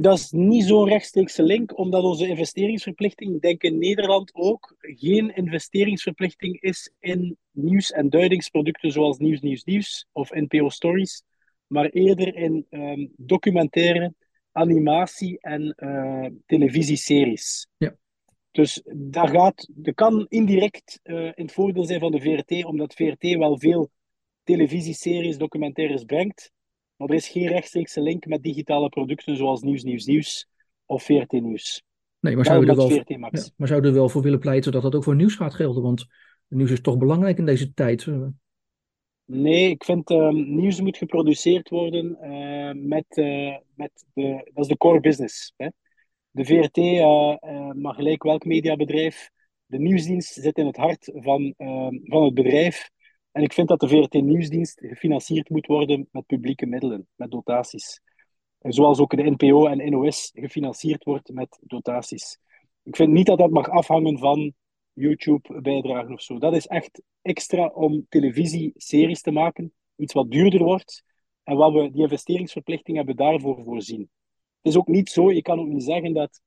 Dat is niet zo'n rechtstreekse link, omdat onze investeringsverplichting, denk in Nederland ook, geen investeringsverplichting is in nieuws- en duidingsproducten zoals Nieuws, Nieuws, Nieuws of N P O Stories, maar eerder in um, documentaire, animatie en uh, televisieseries. Ja. Dus daar gaat, dat kan indirect uh, in het voordeel zijn van de V R T, omdat V R T wel veel televisieseries, documentaires brengt. Maar er is geen rechtstreekse link met digitale producten zoals Nieuws, Nieuws, Nieuws of V R T Nieuws. Nee, maar zou, wel, V R T Max. Ja, maar zou je er wel voor willen pleiten dat dat ook voor nieuws gaat gelden? Want nieuws is toch belangrijk in deze tijd? Nee, ik vind um, nieuws moet geproduceerd worden uh, met, uh, met de, dat is de core business. Hè? De V R T, uh, uh, maar gelijk welk mediabedrijf, de nieuwsdienst zit in het hart van, uh, van het bedrijf. En ik vind dat de V R T-nieuwsdienst gefinancierd moet worden met publieke middelen, met dotaties. Zoals ook de N P O en N O S gefinancierd wordt met dotaties. Ik vind niet dat dat mag afhangen van YouTube-bijdragen of zo. Dat is echt extra om televisieseries te maken. Iets wat duurder wordt. En wat we, die investeringsverplichting hebben daarvoor voorzien. Het is ook niet zo, je kan ook niet zeggen dat,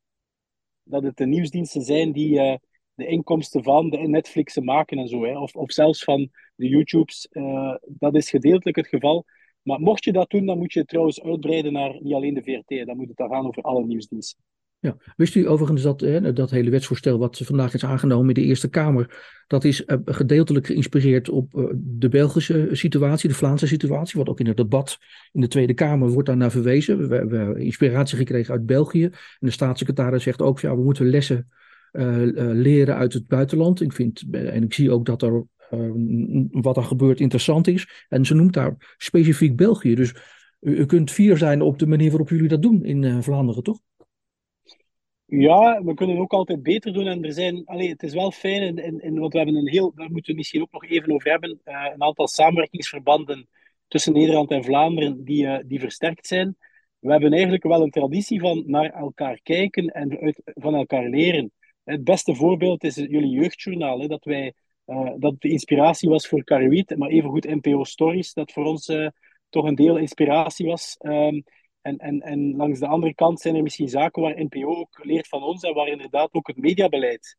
dat het de nieuwsdiensten zijn die... Uh, de inkomsten van de Netflixen maken en zo, hè. Of, of zelfs van de YouTubes. Uh, dat is gedeeltelijk het geval. Maar mocht je dat doen, dan moet je het trouwens uitbreiden naar niet alleen de V R T. Dan moet het dan gaan over alle nieuwsdiensten. Ja. Wist u overigens dat hè, dat hele wetsvoorstel wat vandaag is aangenomen in de Eerste Kamer, dat is uh, gedeeltelijk geïnspireerd op uh, de Belgische situatie, de Vlaamse situatie, wat ook in het debat in de Tweede Kamer wordt daar naar verwezen. We, we hebben inspiratie gekregen uit België en de staatssecretaris zegt ook, ja, we moeten lessen uh, uh, leren uit het buitenland. Ik vind, uh, en ik zie ook dat er uh, wat er gebeurt interessant is en ze noemt daar specifiek België. Dus u, u kunt fier zijn op de manier waarop jullie dat doen in uh, Vlaanderen, toch? Ja, we kunnen ook altijd beter doen en er zijn, allez, het is wel fijn, in, in, in, want we hebben een heel, daar moeten we misschien ook nog even over hebben, uh, een aantal samenwerkingsverbanden tussen Nederland en Vlaanderen die, uh, die versterkt zijn. We hebben eigenlijk wel een traditie van naar elkaar kijken en uit, van elkaar leren. Het beste voorbeeld is jullie jeugdjournaal, hè, dat, wij, uh, dat de inspiratie was voor Karrewiet, maar evengoed N P O Stories, dat voor ons uh, toch een deel inspiratie was. Um, En, en, en langs de andere kant zijn er misschien zaken waar N P O ook leert van ons en waar inderdaad ook het mediabeleid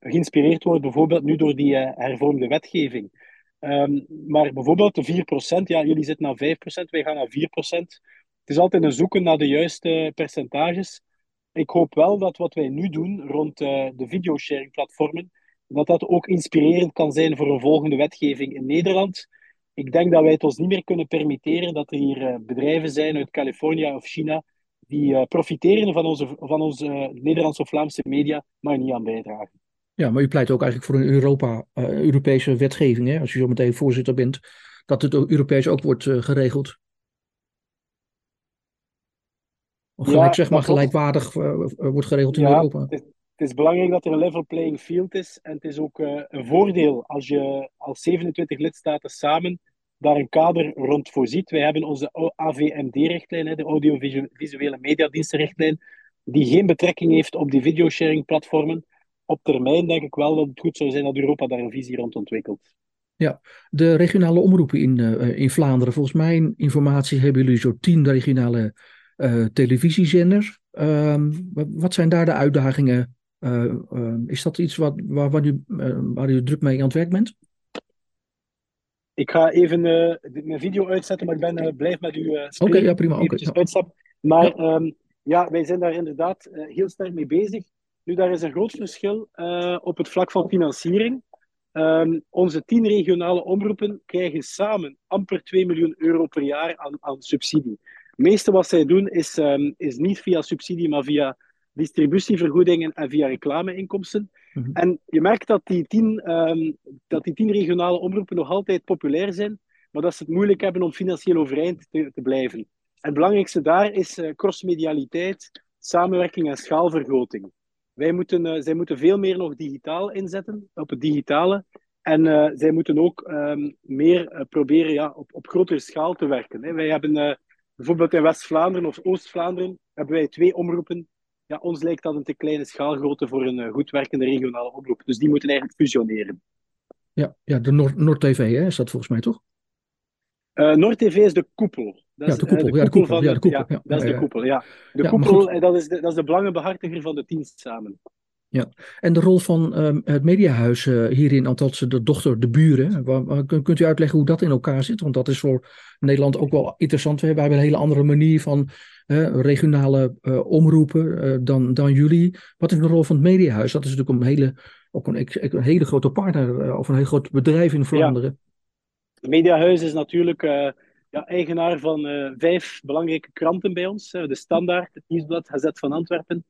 geïnspireerd wordt, bijvoorbeeld nu door die uh, hervormde wetgeving. Um, maar bijvoorbeeld de vier procent, ja, jullie zitten naar vijf procent, wij gaan naar vier procent. Het is altijd een zoeken naar de juiste percentages. Ik hoop wel dat wat wij nu doen rond uh, de videosharing-platformen, dat dat ook inspirerend kan zijn voor een volgende wetgeving in Nederland. Ik denk dat wij het ons niet meer kunnen permitteren dat er hier bedrijven zijn uit Californië of China die uh, profiteren van onze, van onze uh, Nederlandse of Vlaamse media, maar niet aan bijdragen. Ja, maar u pleit ook eigenlijk voor een Europa, uh, Europese wetgeving, hè? Als u zo meteen voorzitter bent, dat het Europees ook wordt uh, geregeld. Of gelijk, ja, zeg maar, gelijkwaardig uh, wordt geregeld in ja, Europa. Het is, het is belangrijk dat er een level playing field is en het is ook uh, een voordeel als je als zevenentwintig lidstaten samen daar een kader rond voorziet. Wij hebben onze A V M D-richtlijn, de audiovisuele mediadienstenrichtlijn, die geen betrekking heeft op die videosharing-platformen. Op termijn denk ik wel dat het goed zou zijn dat Europa daar een visie rond ontwikkelt. Ja, de regionale omroepen in, uh, in Vlaanderen. Volgens mijn informatie hebben jullie zo'n tien regionale uh, televisiezenders. Uh, wat zijn daar de uitdagingen? Uh, uh, is dat iets wat, waar, waar, u, uh, waar u druk mee aan het werk bent? Ik ga even uh, mijn video uitzetten, maar ik ben uh, blij met u uh, spreken. Oké, okay, ja, prima. Okay, ja. Uitstap. Maar ja. Um, ja, wij zijn daar inderdaad uh, heel sterk mee bezig. Nu, daar is een groot verschil uh, op het vlak van financiering. Um, onze tien regionale omroepen krijgen samen amper twee miljoen euro per jaar aan, aan subsidie. Het meeste wat zij doen is, um, is niet via subsidie, maar via distributievergoedingen en via reclameinkomsten. Mm-hmm. En je merkt dat die, tien, um, dat die tien regionale omroepen nog altijd populair zijn, maar dat ze het moeilijk hebben om financieel overeind te, te blijven. En het belangrijkste daar is uh, crossmedialiteit, samenwerking en schaalvergroting. Wij moeten, uh, zij moeten veel meer nog digitaal inzetten, op het digitale. En uh, zij moeten ook um, meer uh, proberen ja, op, op grotere schaal te werken. Hè. Wij hebben uh, bijvoorbeeld in West-Vlaanderen of Oost-Vlaanderen hebben wij twee omroepen. Ja, ons lijkt dat een te kleine schaalgrootte voor een goed werkende regionale omroep. Dus die moeten eigenlijk fusioneren. Ja, ja, de Noord T V hè, is dat volgens mij toch? Uh, Noord T V is de koepel. Dat ja, de koepel. Is, uh, de koepel, koepel van ja, de koepel. Ja, dat is de koepel, ja. De ja, koepel, dat is de, dat is de belangenbehartiger van de dienst samen. Ja, en de rol van um, het Mediahuis uh, hierin, althans de dochter, de buren. Waar, waar, kunt u uitleggen hoe dat in elkaar zit? Want dat is voor Nederland ook wel interessant. We hebben een hele andere manier van uh, regionale uh, omroepen uh, dan, dan jullie. Wat is de rol van het Mediahuis? Dat is natuurlijk een hele, ook een, een hele grote partner uh, of een heel groot bedrijf in Vlaanderen. Ja. Het Mediahuis is natuurlijk uh, ja, eigenaar van uh, vijf belangrijke kranten bij ons. Uh, De Standaard, Het Nieuwsblad, Gazet van Antwerpen.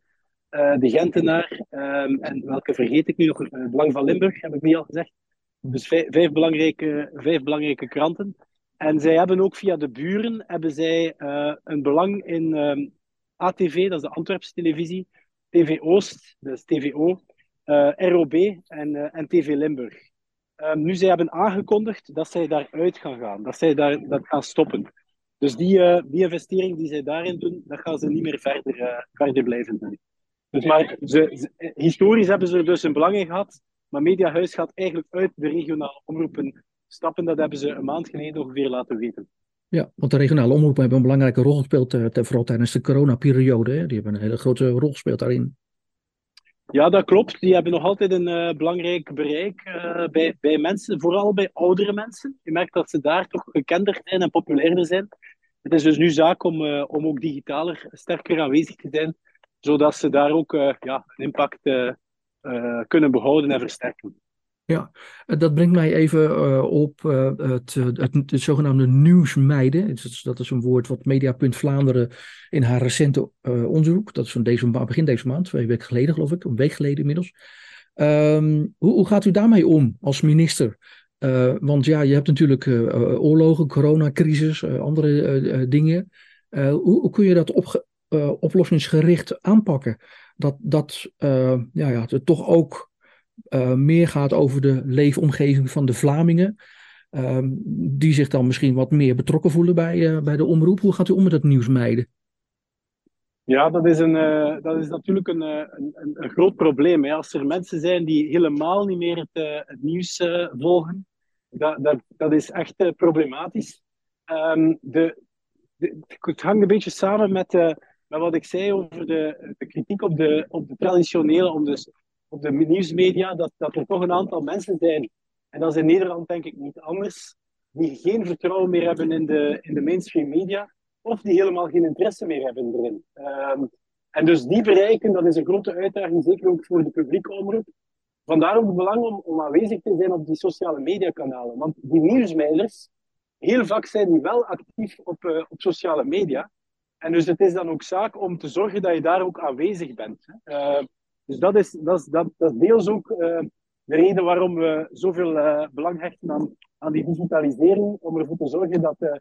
Uh, de Gentenaar, um, en welke vergeet ik nu nog, uh, Belang van Limburg, heb ik niet al gezegd. Dus vijf, vijf, belangrijke, vijf belangrijke kranten. En zij hebben ook via de buren hebben zij, uh, een belang in um, A T V, dat is de Antwerpse televisie, T V Oost, dat is T V O, uh, R O B en, uh, en T V Limburg. Um, nu, zij hebben aangekondigd dat zij daaruit gaan gaan, dat zij daar, dat gaan stoppen. Dus die, uh, die investering die zij daarin doen, dat gaan ze niet meer verder, uh, verder blijven doen. Dus maar ze, ze, historisch hebben ze er dus een belang in gehad, maar Mediahuis gaat eigenlijk uit de regionale omroepen stappen. Dat hebben ze een maand geleden ongeveer laten weten. Ja, want de regionale omroepen hebben een belangrijke rol gespeeld, uh, vooral tijdens de coronaperiode. Hè? Die hebben een hele grote rol gespeeld daarin. Ja, dat klopt. Die hebben nog altijd een uh, belangrijk bereik uh, bij, bij mensen, vooral bij oudere mensen. Je merkt dat ze daar toch gekender zijn en populairder zijn. Het is dus nu zaak om, uh, om ook digitaler sterker aanwezig te zijn zodat ze daar ook uh, ja, een impact uh, uh, kunnen behouden en versterken. Ja, dat brengt mij even uh, op uh, het, het, het zogenaamde nieuwsmijden. Dat is een woord wat Media.Vlaanderen in haar recente uh, onderzoek, dat is van deze, begin deze maand, twee weken geleden geloof ik, een week geleden inmiddels. Um, hoe, hoe gaat u daarmee om als minister? Uh, want ja, je hebt natuurlijk uh, oorlogen, coronacrisis, uh, andere uh, dingen. Uh, hoe, hoe kun je dat opge- uh, oplossingsgericht aanpakken? Dat, dat uh, ja, ja, het toch ook... Uh, meer gaat over de leefomgeving van de Vlamingen, uh, die zich dan misschien wat meer betrokken voelen bij, uh, bij de omroep. Hoe gaat u om met dat nieuwsmijden? Ja, dat is, een, uh, dat is natuurlijk een, uh, een, een groot probleem. Hè. Als er mensen zijn die helemaal niet meer het, uh, het nieuws uh, volgen, dat, dat, dat is echt uh, problematisch. Um, de, de, het hangt een beetje samen met, uh, met wat ik zei over de, de kritiek op de, op de traditionele, om de op de nieuwsmedia, dat, dat er toch een aantal mensen zijn, en dat is in Nederland denk ik niet anders, die geen vertrouwen meer hebben in de, in de mainstream media, of die helemaal geen interesse meer hebben erin. Um, en dus die bereiken, dat is een grote uitdaging, zeker ook voor de publieke omroep. Vandaar ook het belang om, om aanwezig te zijn op die sociale mediakanalen. Want die nieuwsmeiders, heel vaak zijn die wel actief op, uh, op sociale media. En dus het is dan ook zaak om te zorgen dat je daar ook aanwezig bent. Uh, Dus dat is, dat is, dat, dat is deels ook uh, de reden waarom we zoveel uh, belang hechten aan, aan die digitalisering. Om ervoor te zorgen dat, uh,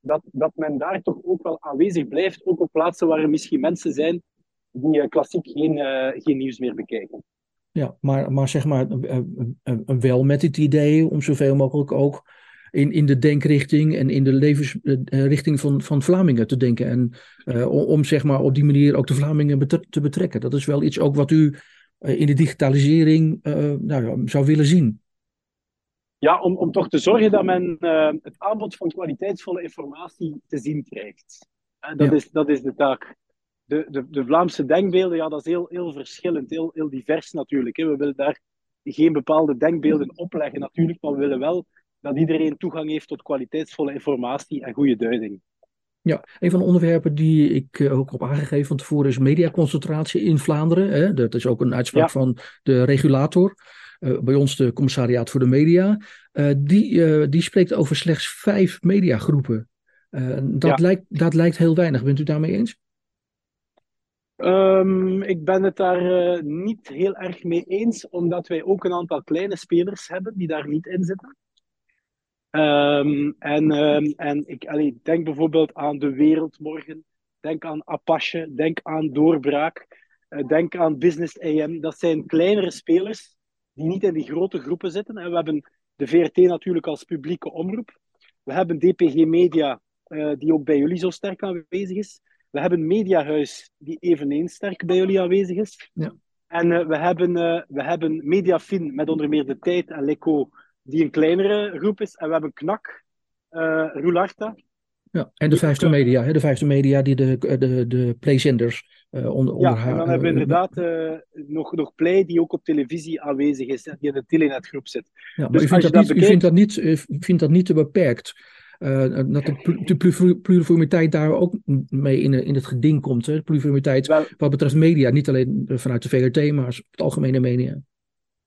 dat, dat men daar toch ook wel aanwezig blijft. Ook op plaatsen waar er misschien mensen zijn die uh, klassiek geen, uh, geen nieuws meer bekijken. Ja, maar, maar zeg maar uh, uh, uh, wel met het idee om zoveel mogelijk ook in, in de denkrichting en in de levensrichting uh, van, van Vlamingen te denken. En uh, om zeg maar op die manier ook de Vlamingen betre- te betrekken. Dat is wel iets ook wat u uh, in de digitalisering uh, nou ja, zou willen zien. Ja, om, om toch te zorgen dat men uh, het aanbod van kwaliteitsvolle informatie te zien krijgt. Uh, dat, ja. is, dat is de taak. De, de, de Vlaamse denkbeelden, ja, dat is heel, heel verschillend, heel, heel divers natuurlijk. Hè. We willen daar geen bepaalde denkbeelden opleggen natuurlijk, maar we willen wel dat iedereen toegang heeft tot kwaliteitsvolle informatie en goede duiding. Ja, een van de onderwerpen die ik ook heb aangegeven van tevoren is mediaconcentratie in Vlaanderen. Hè? Dat is ook een uitspraak ja. van de regulator, uh, bij ons de commissariaat voor de media. Uh, die, uh, die spreekt over slechts vijf mediagroepen. Uh, dat, ja. lijkt, dat lijkt heel weinig. Bent u daarmee eens? Um, ik ben het daar uh, niet heel erg mee eens, omdat wij ook een aantal kleine spelers hebben die daar niet in zitten. Um, en um, en ik allee, denk bijvoorbeeld aan De Wereld Morgen, denk aan Apache, denk aan Doorbraak, uh, denk aan Business A M. Dat zijn kleinere spelers die niet in die grote groepen zitten. En we hebben de V R T natuurlijk als publieke omroep. We hebben D P G Media, uh, die ook bij jullie zo sterk aanwezig is. We hebben MediaHuis, die eveneens sterk bij jullie aanwezig is. Ja. En uh, we hebben, uh, we hebben Mediafin, met onder meer De Tijd en Leco, die een kleinere groep is. En we hebben K N A K, uh, Roularta. Ja, en de vijfde media, hè? De vijfde media die de, de, de Play-zenders uh, onder, onder ja, haar... Ja, en dan uh, hebben we inderdaad uh, nog, nog Play, die ook op televisie aanwezig is, die in de Telenet-groep zit. Ja, maar dus u, vindt dat dat niet, bekijkt... u, vindt dat niet, u vindt dat niet te beperkt? Uh, dat de pluriformiteit daar ook mee in, in het geding komt, hè? De pluriformiteit wel, wat betreft media, niet alleen vanuit de V R T, maar het algemene media.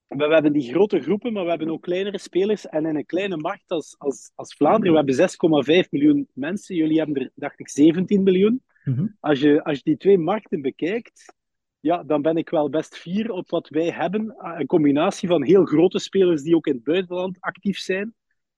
We hebben die grote groepen, maar we hebben ook kleinere spelers. En in een kleine markt als, als, als Vlaanderen, we hebben zes komma vijf miljoen mensen. Jullie hebben er, dacht ik, zeventien miljoen. Mm-hmm. Als je, als je die twee markten bekijkt, ja, dan ben ik wel best fier op wat wij hebben. Een combinatie van heel grote spelers die ook in het buitenland actief zijn.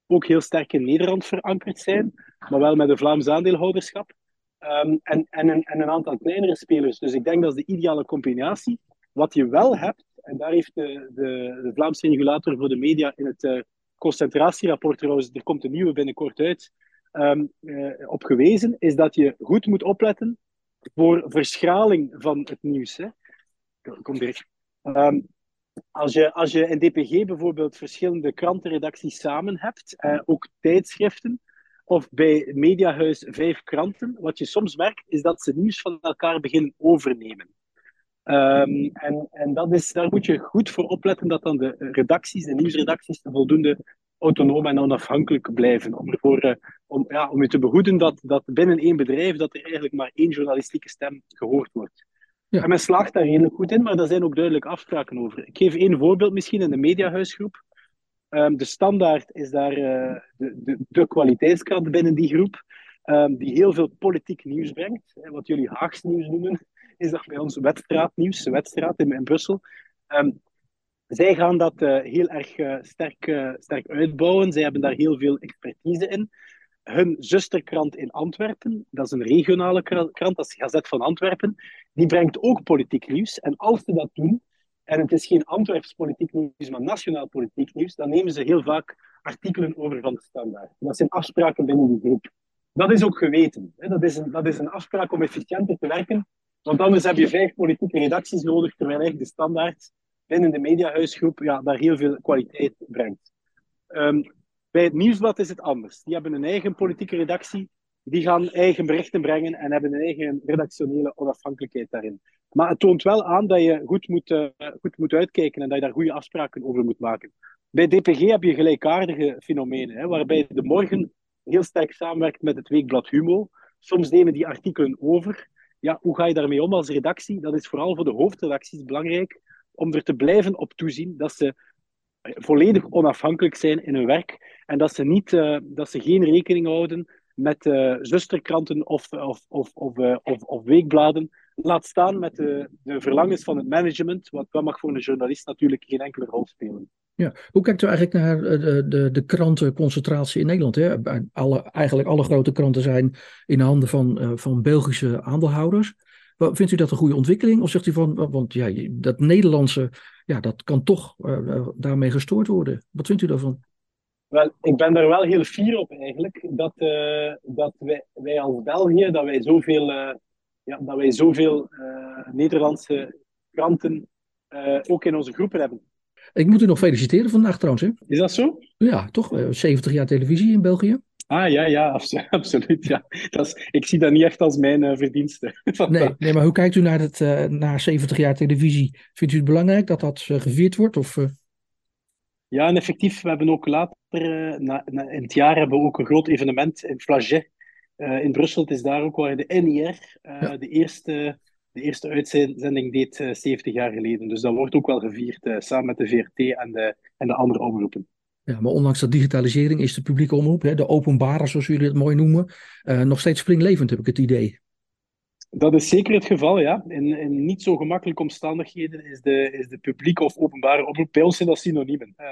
Ook heel sterk in Nederland verankerd zijn. Maar wel met een Vlaams aandeelhouderschap. Um, en, en, een, en een aantal kleinere spelers. Dus ik denk dat is de ideale combinatie. Wat je wel hebt, en daar heeft de, de, de Vlaamse regulator voor de media in het uh, concentratierapport, trouwens, er komt een nieuwe binnenkort uit, um, uh, op gewezen, is dat je goed moet opletten voor verschraling van het nieuws. Hè. Kom direct. Um, als, je, als je in D P G bijvoorbeeld verschillende krantenredacties samen hebt, uh, ook tijdschriften, of bij Mediahuis vijf kranten, wat je soms merkt, is dat ze nieuws van elkaar beginnen overnemen. Um, en en dat is, daar moet je goed voor opletten dat dan de redacties, de nieuwsredacties, voldoende autonoom en onafhankelijk blijven. Om, ervoor, uh, om, ja, om je te behoeden dat, dat binnen één bedrijf dat er eigenlijk maar één journalistieke stem gehoord wordt. Ja. En men slaagt daar redelijk goed in, maar daar zijn ook duidelijk afspraken over. Ik geef één voorbeeld misschien in de MediaHuisgroep. Um, de Standaard is daar uh, de, de, de kwaliteitskrant binnen die groep, um, die heel veel politiek nieuws brengt. Wat jullie Haags nieuws noemen, is dat bij ons wedstraatnieuws, wedstraat in, in Brussel. Um, zij gaan dat uh, heel erg uh, sterk, uh, sterk uitbouwen. Zij hebben daar heel veel expertise in. Hun zusterkrant in Antwerpen, dat is een regionale krant, dat is Gazet van Antwerpen, die brengt ook politiek nieuws. En als ze dat doen, en het is geen Antwerps politiek nieuws, maar nationaal politiek nieuws, dan nemen ze heel vaak artikelen over van de Standaard. En dat zijn afspraken binnen die groep. Dat is ook geweten. Hè? Dat is een, dat is een afspraak om efficiënter te werken, want anders heb je vijf politieke redacties nodig, terwijl eigenlijk de Standaard binnen de MediaHuisgroep ja, daar heel veel kwaliteit brengt. Um, Bij het Nieuwsblad is het anders. Die hebben een eigen politieke redactie, die gaan eigen berichten brengen en hebben een eigen redactionele onafhankelijkheid daarin. Maar het toont wel aan dat je goed moet, uh, goed moet uitkijken en dat je daar goede afspraken over moet maken. Bij D P G heb je gelijkaardige fenomenen, hè, waarbij De Morgen heel sterk samenwerkt met het weekblad Humo. Soms nemen die artikelen over. Ja, hoe ga je daarmee om als redactie? Dat is vooral voor de hoofdredacties belangrijk om er te blijven op toezien dat ze volledig onafhankelijk zijn in hun werk en dat ze, niet, uh, dat ze geen rekening houden met uh, zusterkranten of, of, of, of, uh, of, of weekbladen. Laat staan met de, de verlangens van het management, want dat mag voor een journalist natuurlijk geen enkele rol spelen. Ja. Hoe kijkt u eigenlijk naar de, de, de krantenconcentratie in Nederland? Hè? Alle, eigenlijk alle grote kranten zijn in de handen van, uh, van Belgische aandeelhouders. Vindt u dat een goede ontwikkeling? Of zegt u van, want ja, dat Nederlandse, ja, dat kan toch uh, daarmee gestoord worden. Wat vindt u daarvan? Wel, ik ben daar wel heel fier op eigenlijk, dat, uh, dat wij, wij als België, dat wij zoveel, uh, ja, dat wij zoveel uh, Nederlandse kranten uh, ook in onze groepen hebben. Ik moet u nog feliciteren vandaag trouwens. Hè? Is dat zo? Ja, toch. Uh, zeventig jaar televisie in België. Ah, ja, ja, absolu- absoluut. Ja. Dat is, ik zie dat niet echt als mijn uh, verdienste. nee, nee, maar hoe kijkt u naar, het, uh, naar zeventig jaar televisie? Vindt u het belangrijk dat dat uh, gevierd wordt? Of, uh... Ja, en effectief, we hebben ook later, uh, na, na, in het jaar hebben we ook een groot evenement in Flaget uh, in Brussel. Het is daar ook waar de N I R uh, ja. de, eerste, de eerste uitzending deed uh, zeventig jaar geleden. Dus dat wordt ook wel gevierd, uh, samen met de V R T en de, en de andere omroepen. Ja, maar ondanks de digitalisering is de publieke omroep, hè, de openbare zoals jullie het mooi noemen, uh, nog steeds springlevend, heb ik het idee. Dat is zeker het geval, ja. In, in niet zo gemakkelijke omstandigheden is de, is de publieke of openbare omroep, bij ons zijn dat synoniemen. Uh,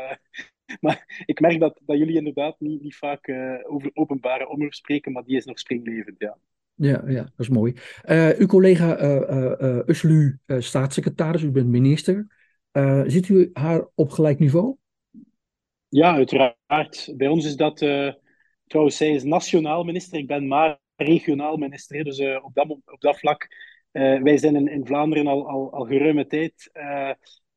maar ik merk dat, dat jullie inderdaad niet, niet vaak uh, over openbare omroep spreken, maar die is nog springlevend, ja. Ja, ja, dat is mooi. Uh, uw collega uh, uh, Uslu, uh, staatssecretaris, u bent minister. Uh, zit u haar op gelijk niveau? Ja, uiteraard. Bij ons is dat... Uh, trouwens, zij is nationaal minister. Ik ben maar regionaal minister. Dus uh, op, dat, op dat vlak... Uh, wij zijn in, in Vlaanderen al, al, al geruime tijd uh,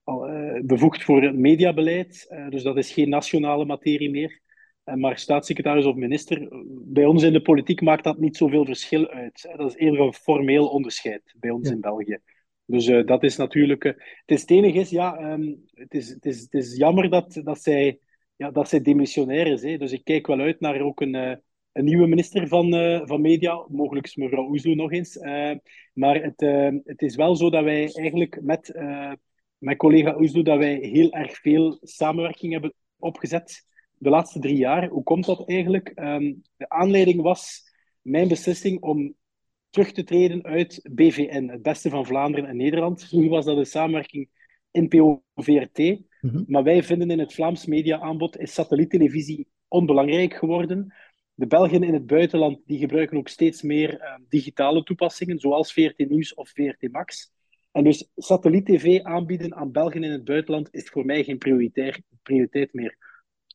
al, uh, bevoegd voor het mediabeleid. Uh, dus dat is geen nationale materie meer. Uh, maar staatssecretaris of minister... Bij ons in de politiek maakt dat niet zoveel verschil uit. Dat is eerder een formeel onderscheid bij ons, ja, in België. Dus uh, dat is natuurlijk... Uh, het, is het enige is, ja... Um, het, is, het, is, het is jammer dat, dat zij... Ja, dat zij demissionair is. Hè. Dus ik kijk wel uit naar ook een, uh, een nieuwe minister van, uh, van Media. Mogelijk mevrouw Oesloe nog eens. Uh, maar het, uh, het is wel zo dat wij eigenlijk met uh, mijn collega Oesloe dat wij heel erg veel samenwerking hebben opgezet de laatste drie jaar. Hoe komt dat eigenlijk? Um, de aanleiding was mijn beslissing om terug te treden uit B V N, het Beste van Vlaanderen en Nederland. Toen was dat de samenwerking N P O V R T. Mm-hmm. Maar wij vinden in het Vlaams media-aanbod is satelliettelevisie onbelangrijk geworden. De Belgen in het buitenland die gebruiken ook steeds meer uh, digitale toepassingen, zoals V R T Nieuws of V R T Max. En dus satelliet-tv aanbieden aan Belgen in het buitenland is voor mij geen prioriteit meer.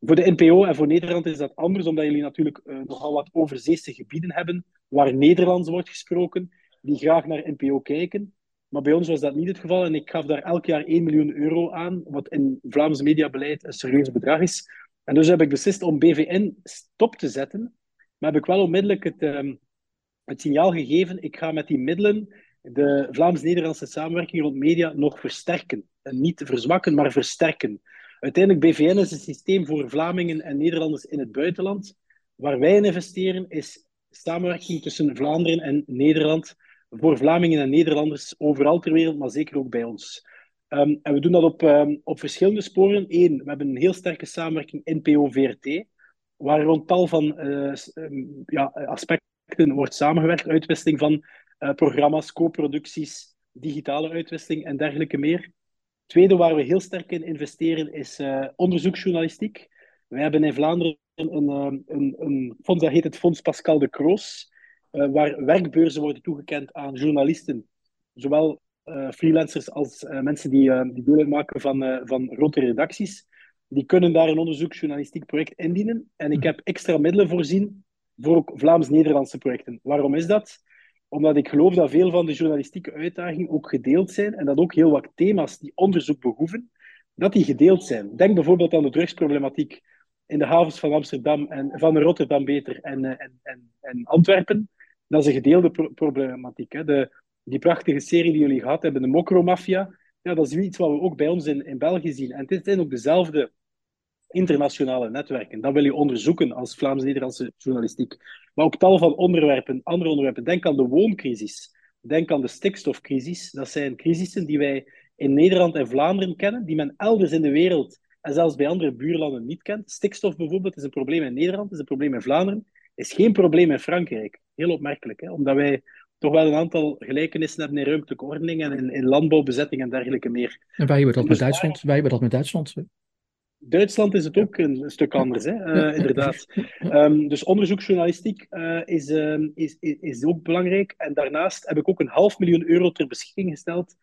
Voor de N P O en voor Nederland is dat anders, omdat jullie natuurlijk uh, nogal wat overzeese gebieden hebben waar Nederlands wordt gesproken, die graag naar N P O kijken. Maar bij ons was dat niet het geval en ik gaf daar elk jaar één miljoen euro aan, wat in Vlaams mediabeleid een serieus bedrag is. En dus heb ik beslist om B V N stop te zetten, maar heb ik wel onmiddellijk het, um, het signaal gegeven, ik ga met die middelen de Vlaams-Nederlandse samenwerking rond media nog versterken. En niet verzwakken, maar versterken. Uiteindelijk, B V N is een systeem voor Vlamingen en Nederlanders in het buitenland. Waar wij in investeren is samenwerking tussen Vlaanderen en Nederland, voor Vlamingen en Nederlanders overal ter wereld, maar zeker ook bij ons. Um, en we doen dat op, um, op verschillende sporen. Eén, we hebben een heel sterke samenwerking N P O V R T, waar rond tal van uh, um, ja, aspecten wordt samengewerkt. Uitwisseling van uh, programma's, co-producties, digitale uitwisseling en dergelijke meer. Tweede, waar we heel sterk in investeren, is uh, onderzoeksjournalistiek. Wij hebben in Vlaanderen een, een, een, een fonds, dat heet het Fonds Pascal de Croos, uh, waar werkbeurzen worden toegekend aan journalisten, zowel uh, freelancers als uh, mensen die, uh, die deel uitmaken van, uh, van grote redacties. Die kunnen daar een onderzoeksjournalistiek project indienen. En ik heb extra middelen voorzien voor ook Vlaams-Nederlandse projecten. Waarom is dat? Omdat ik geloof dat veel van de journalistieke uitdagingen ook gedeeld zijn en dat ook heel wat thema's die onderzoek behoeven, dat die gedeeld zijn. Denk bijvoorbeeld aan de drugsproblematiek in de havens van Amsterdam en van Rotterdam beter en, en, en, en Antwerpen. Dat is een gedeelde pro- problematiek. Hè. De, die prachtige serie die jullie gehad hebben, de Mokromafia, ja, dat is iets wat we ook bij ons in, in België zien. En het zijn ook dezelfde internationale netwerken. Dat wil je onderzoeken als Vlaams-Nederlandse journalistiek. Maar ook tal van onderwerpen, andere onderwerpen. Denk aan de wooncrisis. Denk aan de stikstofcrisis. Dat zijn crisissen die wij in Nederland en Vlaanderen kennen, die men elders in de wereld en zelfs bij andere buurlanden niet kent. Stikstof bijvoorbeeld is een probleem in Nederland, is een probleem in Vlaanderen, is geen probleem in Frankrijk. Heel opmerkelijk, hè? Omdat wij toch wel een aantal gelijkenissen hebben in ruimtelijke ordening en in, in landbouw, bezetting en dergelijke meer. En wij hebben dat, dus met, Duitsland, wij hebben dat met Duitsland. Duitsland is het ook een stuk anders, hè? Uh, inderdaad. Um, dus onderzoeksjournalistiek uh, is, uh, is, is, is ook belangrijk. En daarnaast heb ik ook een half miljoen euro ter beschikking gesteld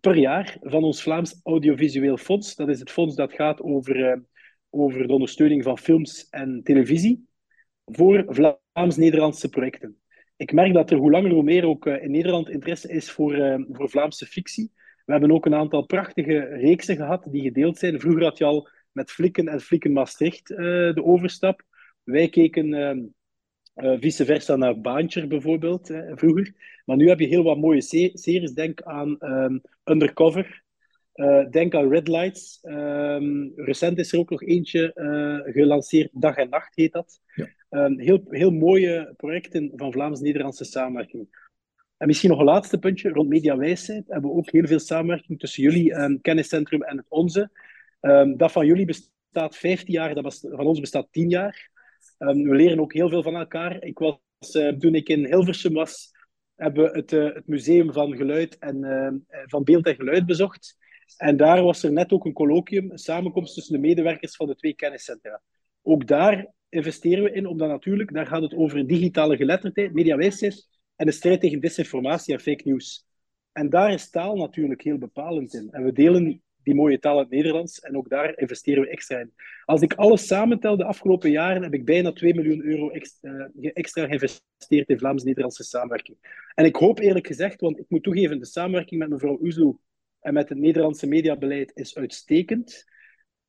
per jaar van ons Vlaams Audiovisueel Fonds. Dat is het fonds dat gaat over, uh, over de ondersteuning van films en televisie voor Vlaams-Nederlandse projecten. Ik merk dat er hoe langer hoe meer ook uh, in Nederland interesse is voor, uh, voor Vlaamse fictie. We hebben ook een aantal prachtige reeksen gehad die gedeeld zijn. Vroeger had je al met Flikken en Flikken Maastricht uh, de overstap. Wij keken uh, uh, vice versa naar Baantjer bijvoorbeeld, uh, vroeger. Maar nu heb je heel wat mooie se- series. Denk aan um, Undercover. Uh, denk aan Red Lights. Um, recent is er ook nog eentje uh, gelanceerd. Dag en Nacht heet dat. Ja. Um, heel, heel mooie projecten van Vlaams-Nederlandse samenwerking. En misschien nog een laatste puntje. Rond mediawijsheid hebben we ook heel veel samenwerking tussen jullie um, kenniscentrum en het onze. Um, dat van jullie bestaat vijftien jaar, dat best- van ons bestaat tien jaar. Um, we leren ook heel veel van elkaar. Ik was, uh, toen ik in Hilversum was, hebben we het, uh, het museum van, geluid en, uh, van beeld en geluid bezocht. En daar was er net ook een colloquium, een samenkomst tussen de medewerkers van de twee kenniscentra. Ook daar investeren we in, omdat natuurlijk, daar gaat het over digitale geletterdheid, mediawijsheid en de strijd tegen disinformatie en fake news. En daar is taal natuurlijk heel bepalend in. En we delen die mooie taal in het Nederlands, en ook daar investeren we extra in. Als ik alles samentel de afgelopen jaren, heb ik bijna twee miljoen euro extra, extra geïnvesteerd in Vlaams-Nederlandse samenwerking. En ik hoop eerlijk gezegd, want ik moet toegeven, de samenwerking met mevrouw Oezloe en met het Nederlandse mediabeleid is uitstekend,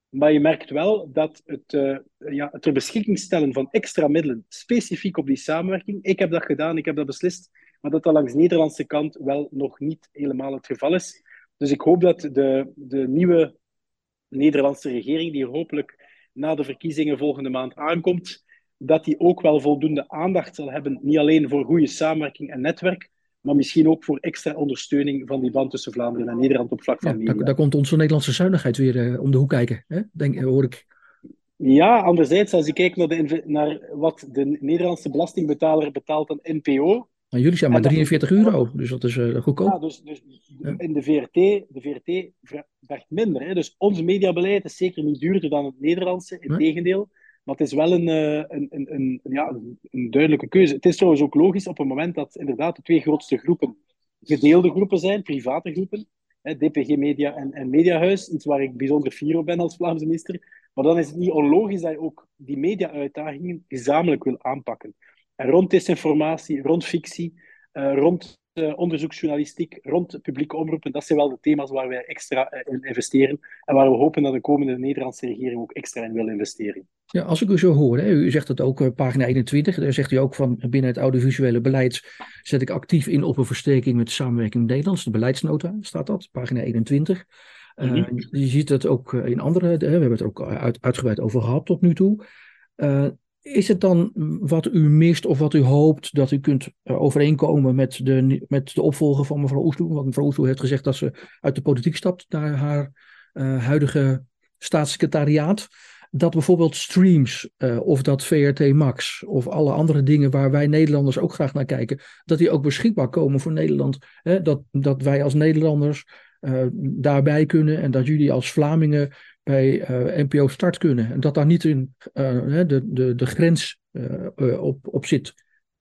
maar je merkt wel dat het, uh, ja, het ter beschikking stellen van extra middelen, specifiek op die samenwerking, ik heb dat gedaan, ik heb dat beslist, maar dat dat langs de Nederlandse kant wel nog niet helemaal het geval is. Dus ik hoop dat de, de nieuwe Nederlandse regering, die hopelijk na de verkiezingen volgende maand aankomt, dat die ook wel voldoende aandacht zal hebben, niet alleen voor goede samenwerking en netwerk, maar misschien ook voor extra ondersteuning van die band tussen Vlaanderen en Nederland op vlak van ja, media. Daar, daar komt onze Nederlandse zuinigheid weer uh, om de hoek kijken, hè? Denk, hoor ik. Ja, anderzijds, als je kijkt naar, de, naar wat de Nederlandse belastingbetaler betaalt aan N P O... En jullie zijn maar drieënveertig euro, dus dat is uh, goedkoop. Ja, dus, dus ja. In de V R T, de V R T werd minder. Hè? Dus ons mediabeleid is zeker niet duurder dan het Nederlandse, in ja. tegendeel. Maar het is wel een, een, een, een, ja, een duidelijke keuze. Het is trouwens ook logisch op het moment dat inderdaad de twee grootste groepen gedeelde groepen zijn, private groepen, hè, D P G Media en, en MediaHuis, iets waar ik bijzonder fier op ben als Vlaamse minister. Maar dan is het niet onlogisch dat je ook die media-uitdagingen gezamenlijk wil aanpakken. En rond desinformatie, rond fictie, uh, rond uh, onderzoeksjournalistiek, rond publieke omroepen, dat zijn wel de thema's waar wij extra uh, in investeren en waar we hopen dat de komende Nederlandse regering ook extra in wil investeren. Ja, als ik u zo hoor, hè, u zegt dat ook uh, pagina eenentwintig, daar zegt u ook van binnen het audiovisuele beleid zet ik actief in op een versterking met de samenwerking Nederlands, de beleidsnota staat dat, pagina eenentwintig. Uh, mm-hmm. Je ziet dat ook in andere, hè, we hebben het er ook uit, uitgebreid over gehad tot nu toe. Uh, Is het dan wat u mist of wat u hoopt dat u kunt uh, overeenkomen met de, met de opvolger van mevrouw Oesloe? Want mevrouw Oesloe heeft gezegd dat ze uit de politiek stapt naar haar uh, huidige staatssecretariaat. Dat bijvoorbeeld Streams uh, of dat V R T Max of alle andere dingen waar wij Nederlanders ook graag naar kijken, dat die ook beschikbaar komen voor Nederland. Hè? Dat, dat wij als Nederlanders uh, daarbij kunnen en dat jullie als Vlamingen bij uh, N P O Start kunnen. En dat daar niet in, uh, de, de, de grens uh, op, op zit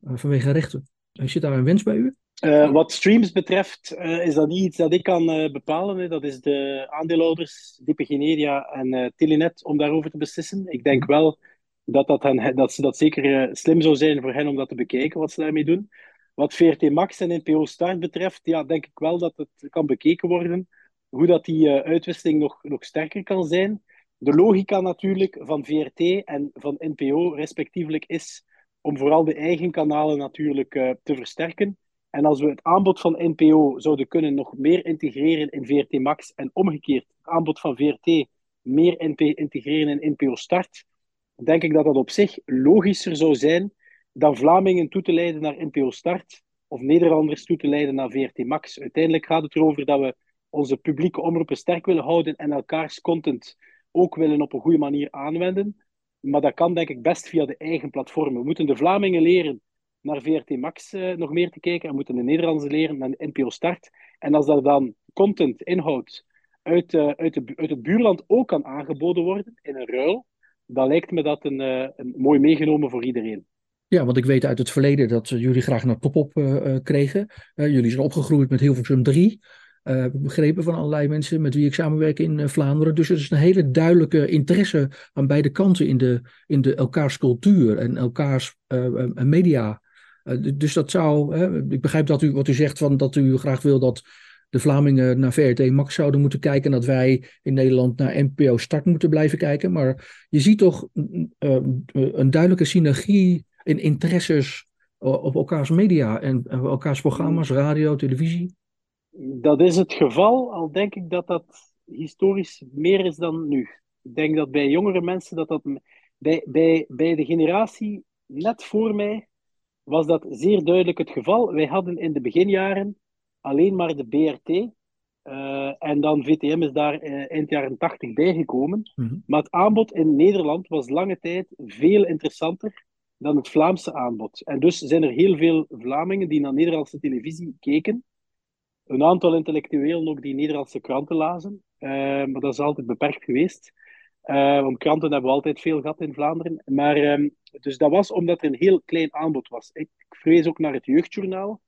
uh, vanwege rechten. Zit daar een wens bij u? Uh, wat Streams betreft uh, is dat niet iets dat ik kan uh, bepalen. Hè. Dat is de aandeelhouders, D P G Media en uh, Telenet, om daarover te beslissen. Ik denk wel dat dat, hen, dat, dat zeker uh, slim zou zijn voor hen om dat te bekijken, wat ze daarmee doen. Wat V R T Max en N P O Start betreft, ja, denk ik wel dat het kan bekeken worden. Hoe dat die uh, uitwisseling nog, nog sterker kan zijn. De logica natuurlijk van V R T en van N P O respectievelijk is om vooral de eigen kanalen natuurlijk uh, te versterken. En als we het aanbod van N P O zouden kunnen nog meer integreren in V R T Max en omgekeerd het aanbod van V R T meer N P integreren in N P O Start, denk ik dat dat op zich logischer zou zijn dan Vlamingen toe te leiden naar N P O Start of Nederlanders toe te leiden naar V R T Max. Uiteindelijk gaat het erover dat we onze publieke omroepen sterk willen houden en elkaars content ook willen op een goede manier aanwenden. Maar dat kan denk ik best via de eigen platformen. We moeten de Vlamingen leren naar V R T Max uh, nog meer te kijken en moeten de Nederlanders leren naar de N P O Start. En als daar dan content, inhoud uit, uh, uit, de, uit het buurland ook kan aangeboden worden in een ruil, dan lijkt me dat een, uh, een mooi meegenomen voor iedereen. Ja, want ik weet uit het verleden dat jullie graag naar pop-up uh, kregen. Uh, jullie zijn opgegroeid met Hilversum drie. Uh, begrepen van allerlei mensen met wie ik samenwerk in uh, Vlaanderen. Dus het is een hele duidelijke interesse aan beide kanten in de, in de elkaars cultuur en elkaars uh, media. Uh, dus dat zou, uh, ik begrijp dat u, wat u zegt van dat u graag wil dat de Vlamingen naar V R T Max zouden moeten kijken en dat wij in Nederland naar N P O Start moeten blijven kijken. Maar je ziet toch uh, een duidelijke synergie in interesses op elkaars media en elkaars programma's, radio, televisie. Dat is het geval, al denk ik dat dat historisch meer is dan nu. Ik denk dat bij jongere mensen, dat dat bij, bij, bij de generatie net voor mij, was dat zeer duidelijk het geval. Wij hadden in de beginjaren alleen maar de B R T uh, en dan V T M is daar uh, eind jaren tachtig bijgekomen. Mm-hmm. Maar het aanbod in Nederland was lange tijd veel interessanter dan het Vlaamse aanbod. En dus zijn er heel veel Vlamingen die naar Nederlandse televisie keken. Een aantal intellectuelen ook die Nederlandse kranten lazen. Uh, maar dat is altijd beperkt geweest. Uh, want kranten hebben we altijd veel gehad in Vlaanderen. Maar, um, dus dat was omdat er een heel klein aanbod was. Ik verwees ook naar het jeugdjournaal.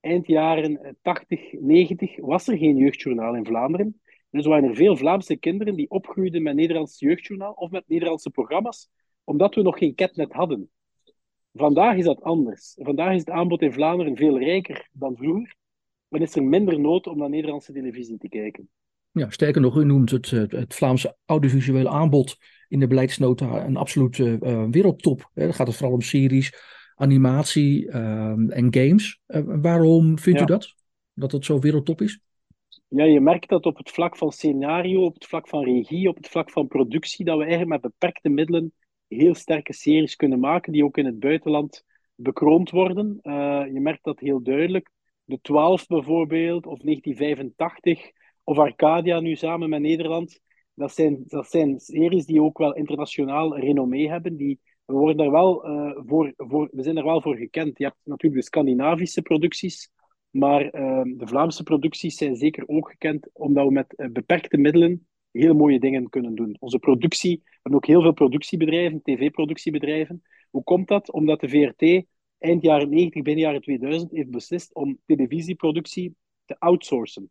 Eind jaren tachtig, negentig was er geen jeugdjournaal in Vlaanderen. Dus waren er veel Vlaamse kinderen die opgroeiden met Nederlands jeugdjournaal of met Nederlandse programma's, omdat we nog geen catnet hadden. Vandaag is dat anders. Vandaag is het aanbod in Vlaanderen veel rijker dan vroeger. Maar is er minder nood om naar Nederlandse televisie te kijken. Ja, sterker nog, u noemt het, het Vlaamse audiovisuele aanbod in de beleidsnota een absolute uh, wereldtop. Dan gaat het vooral om series, animatie uh, en games. Uh, waarom vindt ja. u dat? Dat het zo wereldtop is? Ja, je merkt dat op het vlak van scenario, op het vlak van regie, op het vlak van productie, dat we eigenlijk met beperkte middelen heel sterke series kunnen maken, die ook in het buitenland bekroond worden. Uh, je merkt dat heel duidelijk. De twaalf bijvoorbeeld, of negentien vijfentachtig, of Arcadia nu samen met Nederland. Dat zijn, dat zijn series die ook wel internationaal renommee hebben. Die, we, worden daar wel, uh, voor, voor, we zijn daar wel voor gekend. Je hebt natuurlijk de Scandinavische producties, maar uh, de Vlaamse producties zijn zeker ook gekend, omdat we met uh, beperkte middelen heel mooie dingen kunnen doen. Onze productie, we hebben ook heel veel productiebedrijven, tv-productiebedrijven. Hoe komt dat? Omdat de V R T eind jaren negentig, begin jaren tweeduizend heeft beslist om televisieproductie te outsourcen.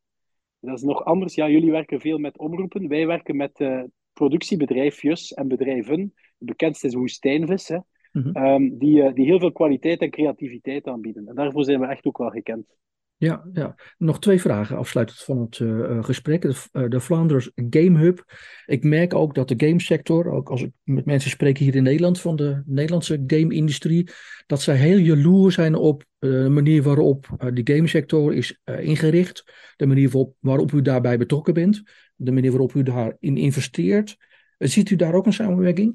Dat is nog anders. Ja, jullie werken veel met omroepen. Wij werken met uh, productiebedrijfjes en bedrijven. Het bekendste is Woestijnvis, hè, mm-hmm. um, die, uh, die heel veel kwaliteit en creativiteit aanbieden. En daarvoor zijn we echt ook wel gekend. Ja, ja. Nog twee vragen afsluitend van het uh, gesprek. De, uh, de Vlaanders Game Hub. Ik merk ook dat de gamesector, ook als ik met mensen spreek hier in Nederland, van de Nederlandse game-industrie, dat zij heel jaloers zijn op uh, de manier waarop uh, die gamesector is uh, ingericht. De manier waarop, waarop u daarbij betrokken bent. De manier waarop u daarin investeert. Uh, ziet u daar ook een samenwerking?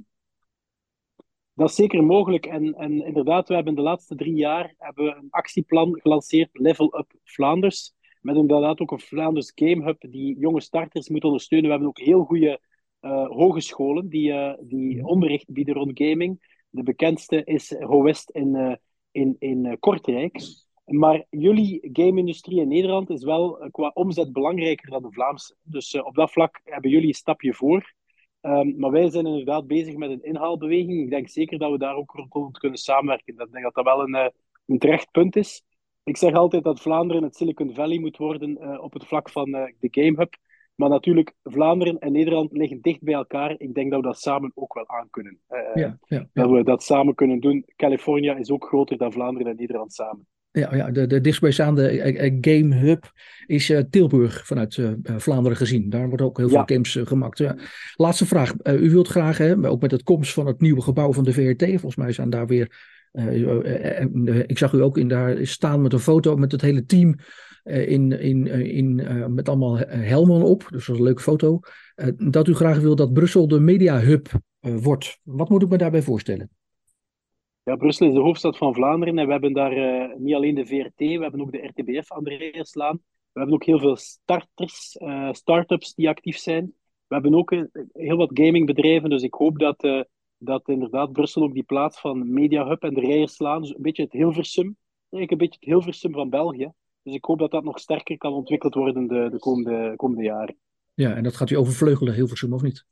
Dat is zeker mogelijk. En, en inderdaad, we hebben de laatste drie jaar hebben we een actieplan gelanceerd, Level Up Vlaanders. Met inderdaad ook een Vlaanders Game Hub die jonge starters moet ondersteunen. We hebben ook heel goede uh, hogescholen die, uh, die onderricht bieden rond gaming. De bekendste is HOWEST in, uh, in, in uh, Kortrijk. Maar jullie game-industrie in Nederland is wel uh, qua omzet belangrijker dan de Vlaamse. Dus uh, op dat vlak hebben jullie een stapje voor. Um, maar wij zijn inderdaad bezig met een inhaalbeweging. Ik denk zeker dat we daar ook rond kunnen samenwerken. Ik denk dat dat wel een, uh, een terecht punt is. Ik zeg altijd dat Vlaanderen het Silicon Valley moet worden uh, op het vlak van uh, de Game Hub. Maar natuurlijk, Vlaanderen en Nederland liggen dicht bij elkaar. Ik denk dat we dat samen ook wel aankunnen. Uh, ja, ja, ja. Dat we dat samen kunnen doen. Californië is ook groter dan Vlaanderen en Nederland samen. Ja, ja de, de dichtstbijstaande uh, Game Hub is uh, Tilburg vanuit uh, Vlaanderen gezien. Daar wordt ook heel ja. veel games uh, gemaakt. Ja. Laatste vraag. Uh, u wilt graag, hè, ook met het komst van het nieuwe gebouw van de V R T, volgens mij zijn daar weer... Uh, uh, uh, uh, ik zag u ook in daar staan met een foto met het hele team uh, in, in, in, uh, met allemaal helmen op. Dus dat was een leuke foto. Uh, dat u graag wil dat Brussel de media hub uh, wordt. Wat moet ik me daarbij voorstellen? Ja, Brussel is de hoofdstad van Vlaanderen en we hebben daar uh, niet alleen de V R T, we hebben ook de R T B F aan de Reerslaan. We hebben ook heel veel starters, uh, start-ups die actief zijn. We hebben ook uh, heel wat gamingbedrijven, dus ik hoop dat... Uh, dat inderdaad Brussel ook die plaats van Media Hub en de Rijerslaan, dus een beetje het Hilversum, eigenlijk een beetje het Hilversum van België. Dus ik hoop dat dat nog sterker kan ontwikkeld worden de, de komende, komende jaren. Ja, en dat gaat u overvleugelen, Hilversum, of niet?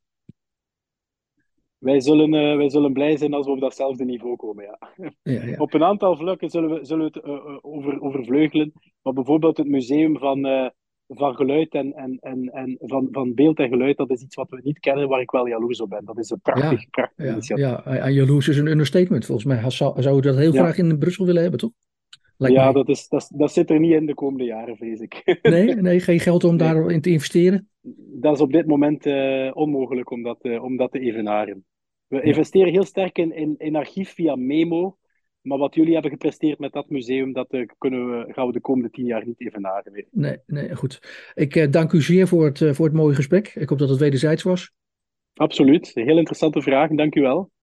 Wij zullen, uh, wij zullen blij zijn als we op datzelfde niveau komen, ja. ja, ja. Op een aantal vlakken zullen we, zullen we het uh, over, overvleugelen, maar bijvoorbeeld het museum van... Uh, Van geluid en, en, en, en van, van beeld en geluid, dat is iets wat we niet kennen, waar ik wel jaloers op ben. Dat is een prachtig, ja, prachtig ja, initiatief. Ja, en jaloers is een understatement. Volgens mij zou, zou u dat heel ja. graag in Brussel willen hebben, toch? Lijkt ja, dat, is, dat, dat zit er niet in de komende jaren, vrees ik. Nee, nee geen geld om nee. daarin te investeren? Dat is op dit moment uh, onmogelijk om dat, uh, om dat te evenaren. We ja. investeren heel sterk in, in, in archief via Memo. Maar wat jullie hebben gepresteerd met dat museum, dat uh, kunnen we, gaan we de komende tien jaar niet even nadenken. Nee, nee, goed. Ik uh, dank u zeer voor het, uh, voor het mooie gesprek. Ik hoop dat het wederzijds was. Absoluut. Heel interessante vraag. Dank u wel.